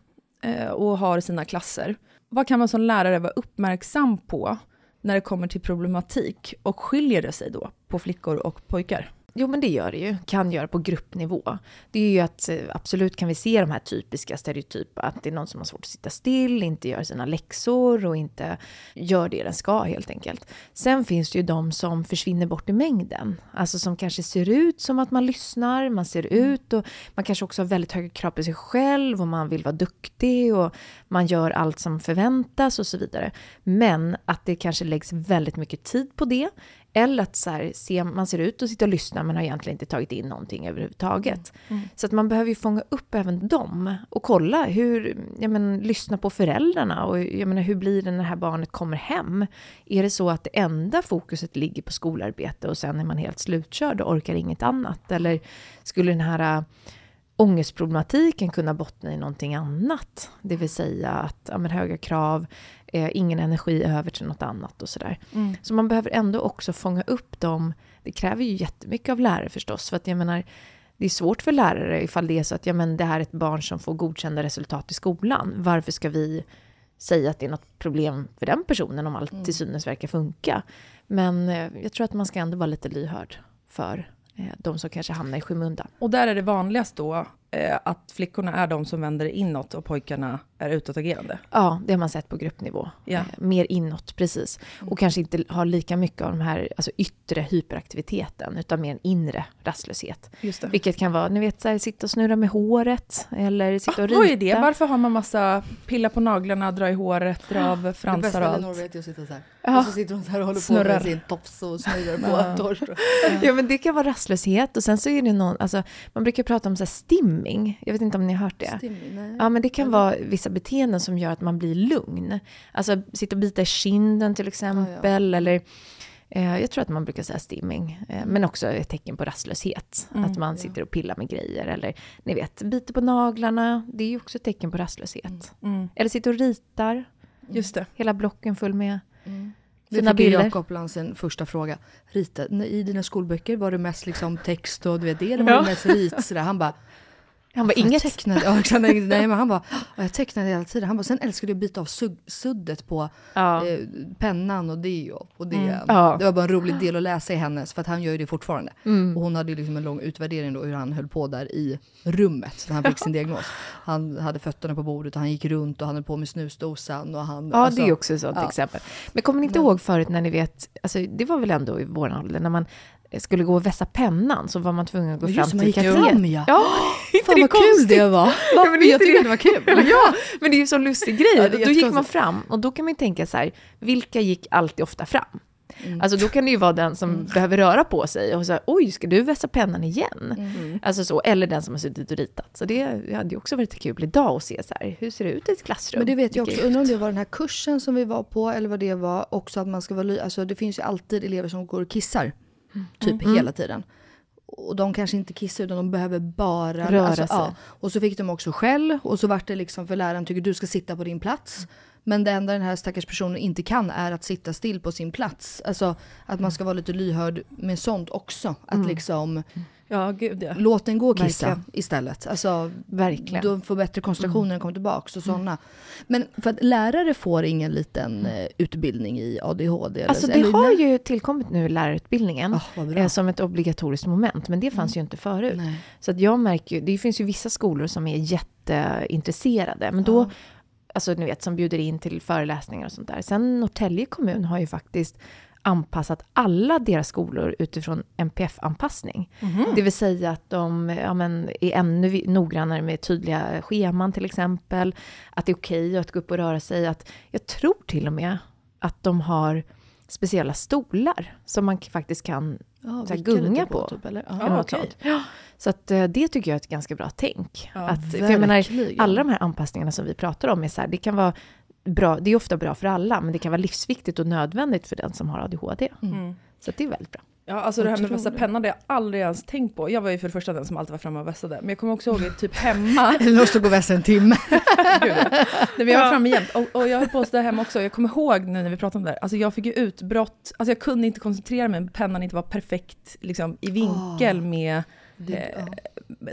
och har sina klasser, vad kan man som lärare vara uppmärksam på när det kommer till problematik? Och skiljer det sig då på flickor och pojkar? Jo, men det gör det ju. Kan göra på gruppnivå. Det är ju att absolut kan vi se de här typiska stereotypa. Att det är någon som har svårt att sitta still, inte gör sina läxor och inte gör det den ska helt enkelt. Sen finns det ju de som försvinner bort i mängden. Alltså som kanske ser ut som att man lyssnar, man ser ut och man kanske också har väldigt höga krav på sig själv och man vill vara duktig och man gör allt som förväntas och så vidare. Men att det kanske läggs väldigt mycket tid på det. Eller att så här, man ser ut och sitter och lyssnar men har egentligen inte tagit in någonting överhuvudtaget. Så att man behöver ju fånga upp även dem och kolla hur, lyssna på föräldrarna och hur blir det när det här barnet kommer hem? Är det så att det enda fokuset ligger på skolarbete och sen är man helt slutkörd och orkar inget annat? Eller skulle den här ångestproblematiken kunna bottna i någonting annat? Det vill säga att höga krav, ingen energi över till något annat och sådär. Så man behöver ändå också fånga upp dem. Det kräver ju jättemycket av lärare förstås. För att det är svårt för lärare ifall det är så att det här är ett barn som får godkända resultat i skolan. Varför ska vi säga att det är något problem för den personen om allt till synes verkar funka? Men jag tror att man ska ändå vara lite lyhörd för de som kanske hamnar i skymundan. Och där är det vanligast då att flickorna är de som vänder inåt och pojkarna är utåtagerande. Ja, det har man sett på gruppnivå. Yeah. Mer inåt, precis. Och kanske inte har lika mycket av de här yttre hyperaktiviteten utan mer en inre rastlöshet. Just det. Vilket kan vara, sitta och snurra med håret eller sitta och rita. Vad är det? Varför har man massa pilla på naglarna, dra i håret, dra av fransar och allt? Det bästa vet jag att sitta så här. Ja. Och så sitter de så här och håller snurrar på med sin tops och snurrar på torstrå. Ja, men det kan vara rastlöshet och sen så är det någon, man brukar prata om så här stim. Jag vet inte om ni har hört det. Stimming, ja, men det kan vara vissa beteenden som gör att man blir lugn. Alltså sitta och bita i kinden till exempel. Ja. Eller, jag tror att man brukar säga stimming. Men också ett tecken på rastlöshet. Att man sitter och pillar med grejer. Eller biter på naglarna. Det är ju också ett tecken på rastlöshet. Eller sitter och ritar. Just det. Hela blocken full med... Det fick Jakob bland sin första fråga. Rita, i dina skolböcker var det mest text och det var det mest rit. Så där. Han bara... Han var inget. Jag tecknade hela tiden. Han bara, sen älskade jag att byta av suddet på pennan och det. Och det. Mm. Det var bara en rolig del att läsa i hennes, för att han gör ju det fortfarande. Mm. Och hon hade liksom en lång utvärdering då hur han höll på där i rummet när han fick sin diagnos. Han hade fötterna på bordet och han gick runt och han höll på med snusdosan. Och han, alltså, det är också ett sånt exempel. Men kommer ni inte ihåg förut när ni vet, alltså, det var väl ändå i vår ålder, när man skulle gå och vässa pennan, så var man tvungen att gå fram till kaféet. Ja, fan vad kul det var. Ja, men jag tyckte det var kul. Ja, men det är ju så lustig grej. Ja, då gick man fram, och då kan man ju tänka så här, vilka gick alltid ofta fram? Mm. Alltså då kan det ju vara den som behöver röra på sig och säga, oj, ska du vässa pennan igen? Mm. Alltså så, eller den som har suttit och ritat. Så det hade ju också varit kul idag att se så här, hur ser det ut i ett klassrum? Men det vet jag också, undrar om det var den här kursen som vi var på, eller vad det var också, att man ska vara alltså det finns ju alltid elever som går och kissar. Typ hela tiden. Och de kanske inte kissar, utan de behöver bara röra sig. Och så fick de också skäll. Och så vart det liksom, för läraren tycker du ska sitta på din plats. Men det enda den här stackars personen inte kan är att sitta still på sin plats. Alltså att man ska vara lite lyhörd med sånt också. Att liksom låt den gå och kissa istället. Alltså, verkligen. De får bättre koncentrationer när de kommer tillbaka. Så såna. Men för att lärare får ingen liten utbildning i ADHD. Alltså det har ju tillkommit nu lärarutbildningen som ett obligatoriskt moment. Men det fanns ju inte förut. Nej. Så att jag märker, det finns ju vissa skolor som är jätteintresserade. Men då... Alltså ni vet, som bjuder in till föreläsningar och sånt där. Sen Norrtälje kommun har ju faktiskt anpassat alla deras skolor utifrån NPF-anpassning. Det vill säga att de är ännu noggrannare med tydliga scheman till exempel. Att det är okej att gå upp och röra sig. Att jag tror till och med att de har speciella stolar som man faktiskt kan gunga på. Typ, eller? Så att, det tycker jag är ett ganska bra tänk. Ja, att, för jag menar, alla de här anpassningarna som vi pratar om är så här, det kan vara bra, det är ofta bra för alla, men det kan vara livsviktigt och nödvändigt för den som har ADHD. Så att det är väldigt bra. Ja, alltså det här med vässa pennan, det har jag aldrig ens tänkt på. Jag var ju för det första den som alltid var framme och vässade. Men jag kommer också ihåg att typ hemma... Eller måste gå vässa en timme. Nej, men jag var framme jämt. Och jag höll på där hemma också. Jag kommer ihåg nu när vi pratade om det här. Alltså jag fick ju utbrott. Alltså jag kunde inte koncentrera mig. Pennan inte var perfekt liksom, i vinkel med...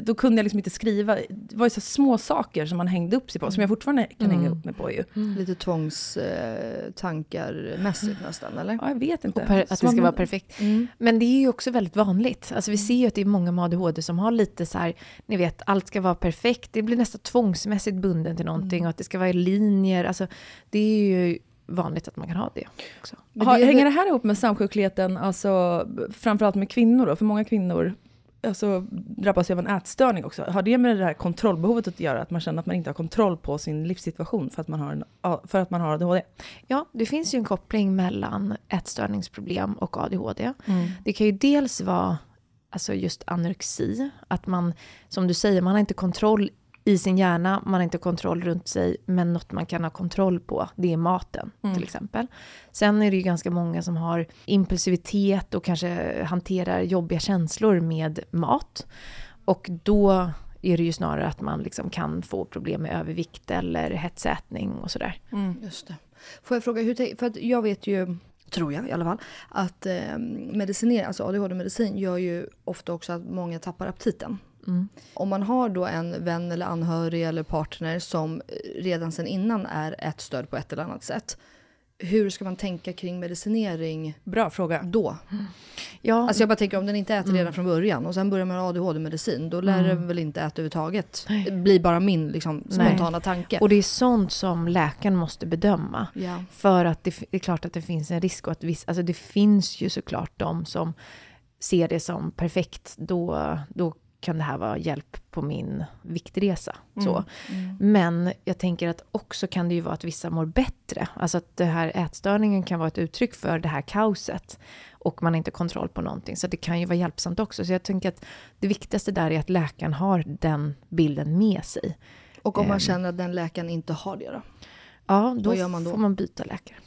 Då kunde jag liksom inte skriva. Det var ju så små saker som man hängde upp sig på, som jag fortfarande kan hänga upp mig på ju. Lite tvångstankar mässigt nästan, eller? Ja, jag vet inte. Att det ska vara perfekt. Men det är ju också väldigt vanligt. Alltså vi ser ju att det är många med ADHD som har lite så här, ni vet, allt ska vara perfekt. Det blir nästan tvångsmässigt bunden till någonting, och att det ska vara i linjer. Alltså det är ju vanligt att man kan ha det också. Hänger det här ihop med samsjukligheten, alltså framförallt med kvinnor då? För många kvinnor alltså drabbas jag av en ätstörning också. Har det med det här kontrollbehovet att göra? Att man känner att man inte har kontroll på sin livssituation för att man har ADHD? Ja, det finns ju en koppling mellan ätstörningsproblem och ADHD. Det kan ju dels vara alltså just anorexi. Att man, som du säger, man har inte kontroll i sin hjärna. Man har inte kontroll runt sig. Men något man kan ha kontroll på, det är maten till exempel. Sen är det ju ganska många som har impulsivitet och kanske hanterar jobbiga känslor med mat. Och då är det ju snarare att man liksom kan få problem med övervikt eller hetsätning och sådär. Just det. Får jag fråga, för att jag vet ju, tror jag i alla fall, att medicinering, alltså ADHD-medicin gör ju ofta också att många tappar aptiten. Om man har då en vän eller anhörig eller partner som redan sedan innan är ett stöd på ett eller annat sätt, hur ska man tänka kring medicinering? Bra fråga. Då? Ja. Alltså jag bara tänker, om den inte äter redan från början och sen börjar man ADHD-medicin, då lär den väl inte äta överhuvudtaget. Det blir bara min liksom, spontana tanke. Och det är sånt som läkaren måste bedöma. Ja. För att det är klart att det finns en risk. Och att alltså det finns ju såklart de som ser det som perfekt, då kan det här vara hjälp på min viktresa. Så. Men jag tänker att också kan det ju vara att vissa mår bättre. Alltså att det här ätstörningen kan vara ett uttryck för det här kaoset. Och man har inte kontroll på någonting. Så det kan ju vara hjälpsamt också. Så jag tänker att det viktigaste där är att läkaren har den bilden med sig. Och om man känner att den läkaren inte har det då? Ja, då gör man då? Får man byta läkare.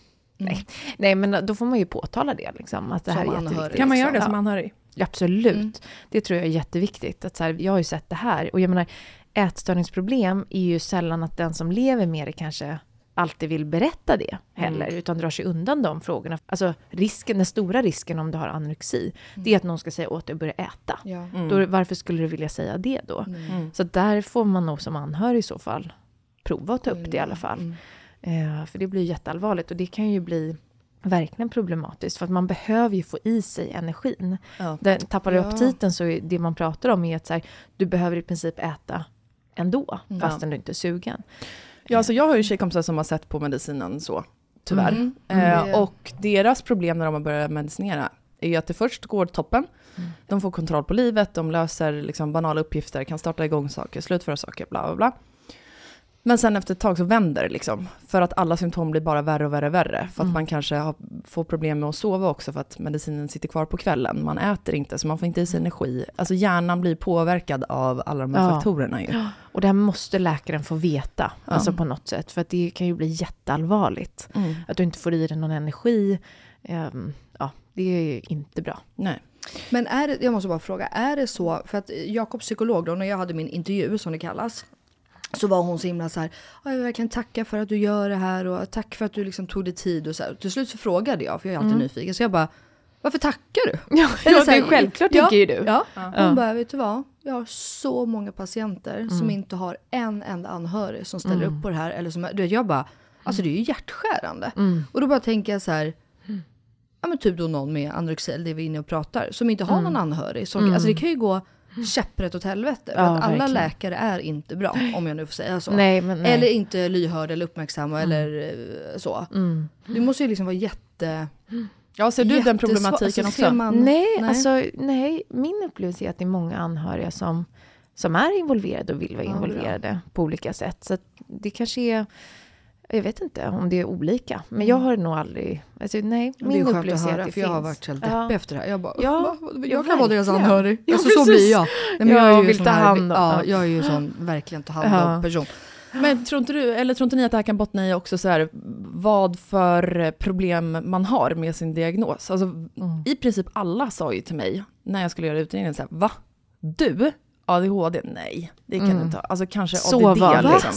Nej, men då får man ju påtala det. Liksom, att det här är jätteviktigt. Kan man göra det som anhörig? Absolut. Det tror jag är jätteviktigt. Att så här, jag har ju sett det här. Och jag menar, ätstörningsproblem är ju sällan att den som lever med det kanske alltid vill berätta det heller, utan drar sig undan de frågorna. Alltså risken, den stora risken om du har anorexi, det är att någon ska säga åt dig att börja äta. Ja. Då, varför skulle du vilja säga det då? Så där får man nog som anhörig i så fall prova att ta upp det i alla fall. För det blir jätteallvarligt och det kan ju bli verkligen problematiskt för att man behöver ju få i sig energin. Ja. Tappar du aptiten så är det man pratar om är att så här, du behöver i princip äta ändå fastän du inte är sugen. Ja, alltså jag har ju tjejkompisar som har sett på medicinen så, tyvärr. Och deras problem när de har börjat medicinera är ju att det först går toppen. De får kontroll på livet, de löser liksom banala uppgifter, kan starta igång saker, slutföra saker, bla bla bla. Men sen efter ett tag så vänder det liksom. För att alla symptom blir bara värre och värre och värre. För att man kanske får problem med att sova också för att medicinen sitter kvar på kvällen. Man äter inte så man får inte i sig energi. Alltså hjärnan blir påverkad av alla de här faktorerna ju. Och det här måste läkaren få veta. Ja. Alltså på något sätt. För att det kan ju bli jätteallvarligt. Att du inte får i dig någon energi. Ja, det är ju inte bra. Nej. Men jag måste bara fråga. Är det så, för att Jakob psykolog då, när jag hade min intervju som det kallas. Så var hon så himla så här, jag verkligen tacka för att du gör det här och tack för att du liksom tog dig tid och så här. Till slut så frågade jag, för jag är alltid nyfiken, så jag bara, varför tackar du? Ja, det är självklart tycker ju du. Ja. Hon bara, vet du vad? Jag har så många patienter som inte har en enda anhörig som ställer upp på det här. Eller som, du vet, jag bara, alltså det är ju hjärtskärande. Och då bara tänker jag så här, ja men typ då någon med anorexi, det vi är inne och pratar, som inte har någon anhörig. Så, alltså det kan ju gå käpprätt åt helvete. Ja, att alla läkare är inte bra, om jag nu får säga så. Nej, men nej. Eller inte lyhörda eller uppmärksamma eller så. Du måste ju liksom vara jätte... Ja, ser du den problematiken också? Nej, min upplevelse är att det är många anhöriga som är involverade och vill vara involverade på olika sätt. Så att det kanske är... Jag vet inte om det är olika. Men jag har nog aldrig... Alltså, min upplevelse är att det finns. Jag har varit helt deppig efter det här. Jag bara, jag kan vara deras anhörig. Ja, alltså, så blir jag. Nej, men jag är ju sån här, jag är ju sån verkligen ta hand om person. Men tror inte ni att det här kan bottna i också så här, vad för problem man har med sin diagnos? Alltså, i princip alla sa ju till mig när jag skulle göra utredningen så här, va? Du? ADHD? Nej, det kan du inte ha. Alltså kanske ADD liksom.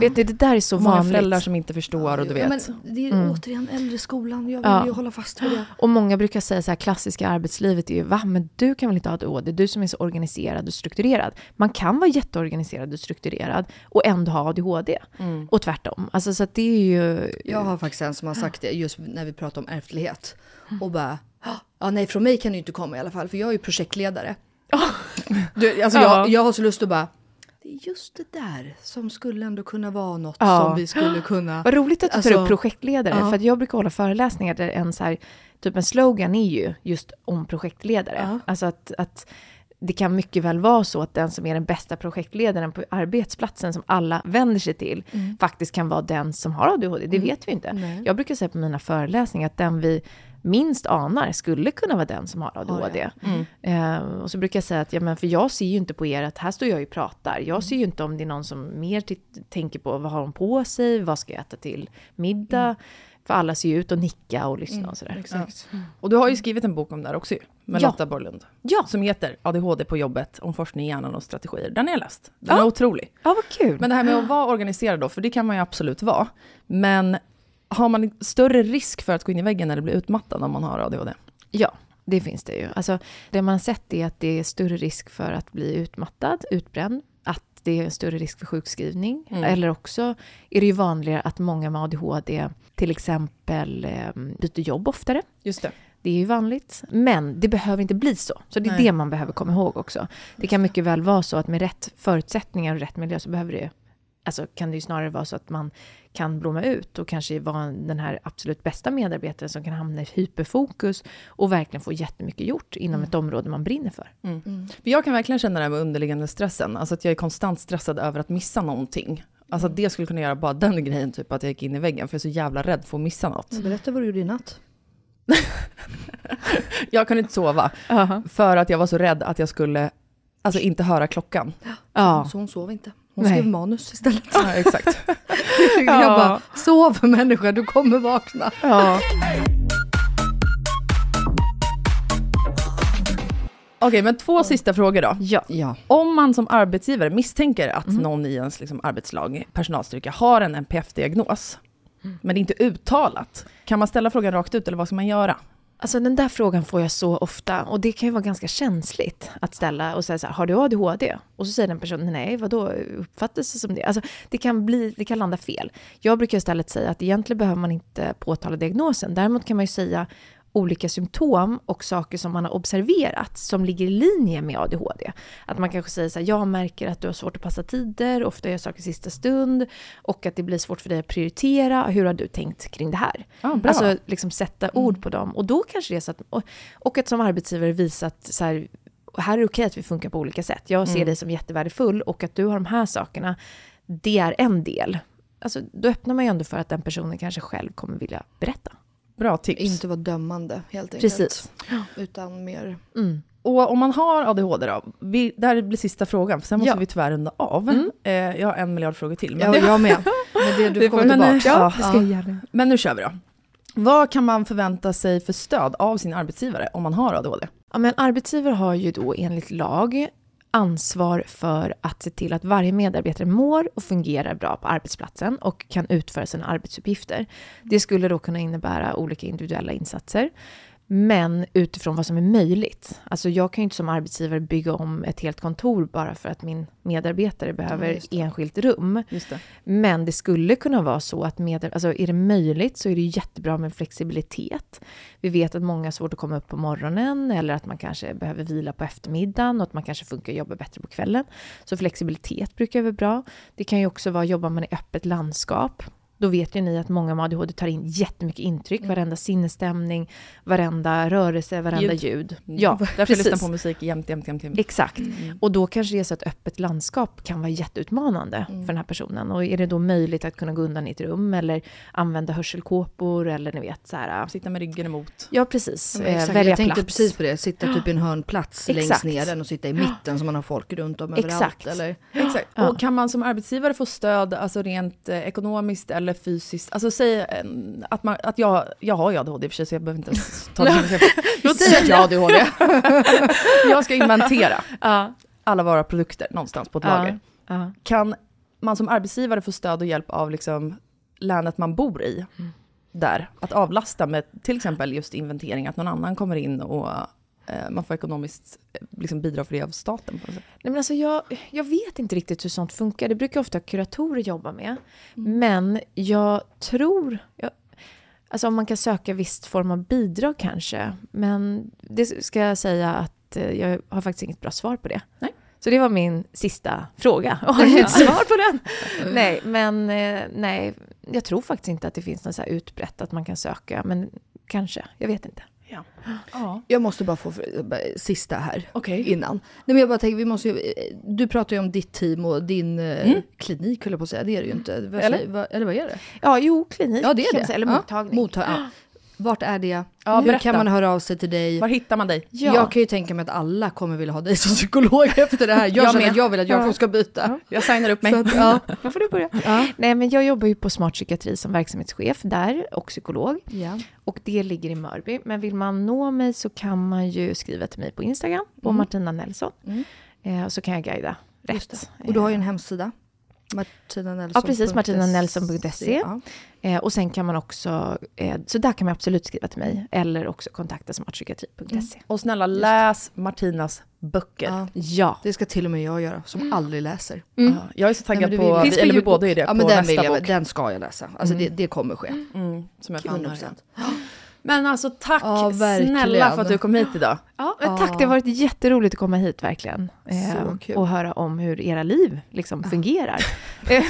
Vet du, det där är så många vanligt. Många föräldrar som inte förstår och du vet. Men det är återigen äldreskolan, jag vill ju hålla fast vid det. Och många brukar säga så här, klassiska arbetslivet är ju, va? Men du kan väl inte ha ADHD? Du som är så organiserad och strukturerad. Man kan vara jätteorganiserad och strukturerad och ändå ha ADHD. Och tvärtom. Alltså, så att det är ju... Jag har faktiskt en som har sagt det just när vi pratar om ärftlighet. Och bara, nej från mig kan du inte komma i alla fall, för jag är ju projektledare. Jag har så lust att bara, det är just det där som skulle ändå kunna vara något som vi skulle kunna... Vad roligt att du tar upp projektledare. För att jag brukar hålla föreläsningar där en så här, typ en slogan är ju just om projektledare. Alltså att det kan mycket väl vara så att den som är den bästa projektledaren på arbetsplatsen som alla vänder sig till faktiskt kan vara den som har ADHD. Det vet vi inte. Nej. Jag brukar säga på mina föreläsningar att den vi minst anar skulle kunna vara den som har ADHD. Och så brukar jag säga att men för jag ser ju inte på er att här står jag och pratar. Jag ser ju inte om det är någon som mer tänker på vad har de på sig, vad ska jag äta till middag. För alla ser ju ut och nicka och lyssna och sådär. Exakt. Och du har ju skrivit en bok om det här också med Lotta Borlund. Ja. Som heter ADHD på jobbet, om forskning i hjärnan och strategier. Den är läst. Den är otrolig. Ja, vad kul. Men det här med att vara organiserad då, för det kan man ju absolut vara. Men har man större risk för att gå in i väggen eller bli utmattad om man har ADHD? Ja, det finns det ju. Alltså, det man sett är att det är större risk för att bli utmattad, utbränd. Att det är en större risk för sjukskrivning. Eller också är det ju vanligare att många med ADHD till exempel byter jobb oftare. Just det. Det är ju vanligt. Men det behöver inte bli så. Så det är det man behöver komma ihåg också. Det kan mycket väl vara så att med rätt förutsättningar och rätt miljö så behöver det, alltså kan det ju snarare vara så att man kan blomma ut och kanske vara den här absolut bästa medarbetaren som kan hamna i hyperfokus och verkligen få jättemycket gjort inom ett område man brinner för. Jag kan verkligen känna det här med underliggande stressen. Alltså att jag är konstant stressad över att missa någonting. Alltså att det skulle kunna göra bara den grejen, typ att jag gick in i väggen för jag är så jävla rädd för att missa något. Berätta vad du gjorde i natt. Jag kunde inte sova för att jag var så rädd att jag skulle alltså inte höra klockan. Så hon sov inte. Hon skrev manus istället. Ja, exakt. Jag bara, sov människa, du kommer vakna. Okej, men två sista frågor då. Ja. Om man som arbetsgivare misstänker att någon i ens liksom, arbetslag, personalstyrka, har en NPF-diagnos, men det är inte uttalat. Kan man ställa frågan rakt ut eller vad ska man göra? Alltså den där frågan får jag så ofta och det kan ju vara ganska känsligt att ställa och säga så här, har du ADHD? Och så säger den personen, nej vadå, uppfattas det som det? Alltså det kan landa fel. Jag brukar istället säga att egentligen behöver man inte påtala diagnosen. Däremot kan man ju säga olika symptom och saker som man har observerat som ligger i linje med ADHD. Att man kanske säger så här, jag märker att du har svårt att passa tider, ofta gör saker i sista stund och att det blir svårt för dig att prioritera. Hur har du tänkt kring det här? Ah, bra. Alltså liksom sätta ord på dem. Och då kanske det är så att, och att som arbetsgivare visat så här är det okej att vi funkar på olika sätt. Jag ser dig som jättevärdefull och att du har de här sakerna, det är en del. Alltså då öppnar man ju ändå för att den personen kanske själv kommer vilja berätta. Bra tips. Inte vara dömande helt enkelt. Precis. Utan mer... Mm. Och om man har ADHD då, det här blir sista frågan, för sen måste vi tyvärr runda av. Jag har 1 miljard frågor till. Men jag med. Men du får tillbaka. Men nu kör vi då. Vad kan man förvänta sig för stöd av sin arbetsgivare om man har ADHD? Ja, men arbetsgivare har ju då enligt lag ansvar för att se till att varje medarbetare mår och fungerar bra på arbetsplatsen och kan utföra sina arbetsuppgifter. Det skulle då kunna innebära olika individuella insatser, men utifrån vad som är möjligt. Alltså jag kan ju inte som arbetsgivare bygga om ett helt kontor bara för att min medarbetare behöver enskilt rum. Just det. Men det skulle kunna vara så att alltså är det möjligt så är det jättebra med flexibilitet. Vi vet att många har svårt att komma upp på morgonen eller att man kanske behöver vila på eftermiddagen och att man kanske funkar och jobbar bättre på kvällen. Så flexibilitet brukar vara bra. Det kan ju också vara, jobbar man i öppet landskap. Då vet ju ni att många med ADHD tar in jättemycket intryck. Varenda sinnesstämning, varenda rörelse, varenda ljud. Ja, därför lyssnar på musik jämt. Exakt. Och då kanske det är så att öppet landskap kan vara jätteutmanande för den här personen. Och är det då möjligt att kunna gå undan i ett rum eller använda hörselkåpor eller ni vet så här. Sitta med ryggen emot. Ja, precis. Ja, exakt. Välja jag tänkte plats. Precis på det. Sitta typ i en hörnplats längst ner den och sitta i mitten så man har folk runt om överallt. Exakt. Eller? Exakt. Ja. Och kan man som arbetsgivare få stöd alltså rent ekonomiskt eller fysiskt, alltså säg att jag har ADHD i och för sig så jag behöver inte ta det för jag säger att jag har ADHD. Jag ska inventera alla våra produkter någonstans på ett lager. Kan man som arbetsgivare få stöd och hjälp av liksom länet man bor i där, att avlasta med till exempel just inventering, att någon annan kommer in och man får ekonomiskt liksom bidra för det av staten på något sätt. Nej, men alltså jag vet inte riktigt hur sånt funkar. Det brukar ofta kuratorer jobba med. Men jag tror... alltså om man kan söka viss form av bidrag kanske. Men det ska jag säga att jag har faktiskt inget bra svar på det. Nej. Så det var min sista fråga. Har du ett svar på den? Nej, jag tror faktiskt inte att det finns något så här utbrett att man kan söka. Men kanske, jag vet inte. Ja. Jag måste bara få sista här innan. Nej, men jag bara tänker, du pratar ju om ditt team och din klinik, höll jag på att säga. Det är det ju inte. Eller vad är det? Ja, klinik. Ja, det är det. Eller mottagning. Vart är det? Ja, hur kan man höra av sig till dig? Var hittar man dig? Ja. Jag kan ju tänka mig att alla kommer vilja ha dig som psykolog efter det här. Jag känner att jag vill att jag ska byta. Jag signar upp mig. Var får du börja? Ja. Nej, men jag jobbar ju på Smart Psykiatri som verksamhetschef där och psykolog. Ja. Och det ligger i Mörby. Men vill man nå mig så kan man ju skriva till mig på Instagram på Martina Nelson. Så kan jag guida rätt. Och du har ju en hemsida. Martina Nelson. Ja, precis. martinanelson.se. Ja. Och sen kan man också, så där kan man absolut skriva till mig eller också kontakta smartpsykiatri.se. Och snälla, läs Martinas böcker. Ja. Det ska till och med jag göra som aldrig läser. Jag är så taggad på, eller vi båda är det, på men nästa bok. Den ska jag läsa. Alltså det kommer ske. Som jag 100%. Men alltså tack snälla för att du kom hit idag. Ja, tack, det har varit jätteroligt att komma hit verkligen. Och höra om hur era liv liksom fungerar.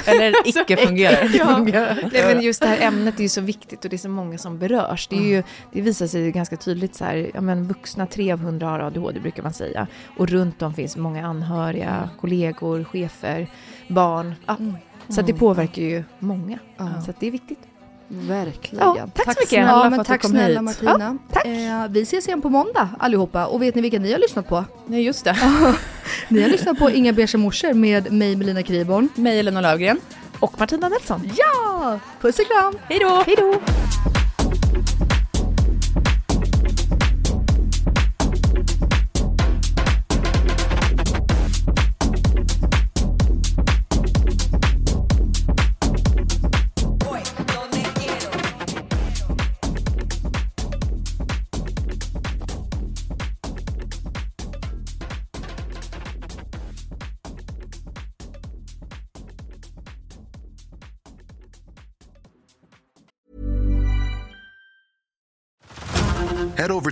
Eller icke fungerar. Nej, men just det här ämnet är ju så viktigt och det är så många som berörs. Det är ju, det visar sig ganska tydligt så här, men vuxna 300 har ADHD brukar man säga. Och runt om finns många anhöriga, kollegor, chefer, barn. Så att det påverkar ju många. Så att det är viktigt. Verkligen. Tack så mycket. Tack snälla Martina. Vi ses igen på måndag allihopa. Och vet ni vilka ni har lyssnat på? Nej, just det. Ni har lyssnat på Inga Beige Morsor med mig, Melina Kriborn, mig, Elinor Löfgren och Martina Nelson. Ja! Puss och kram. Hej då. Hej då. Head over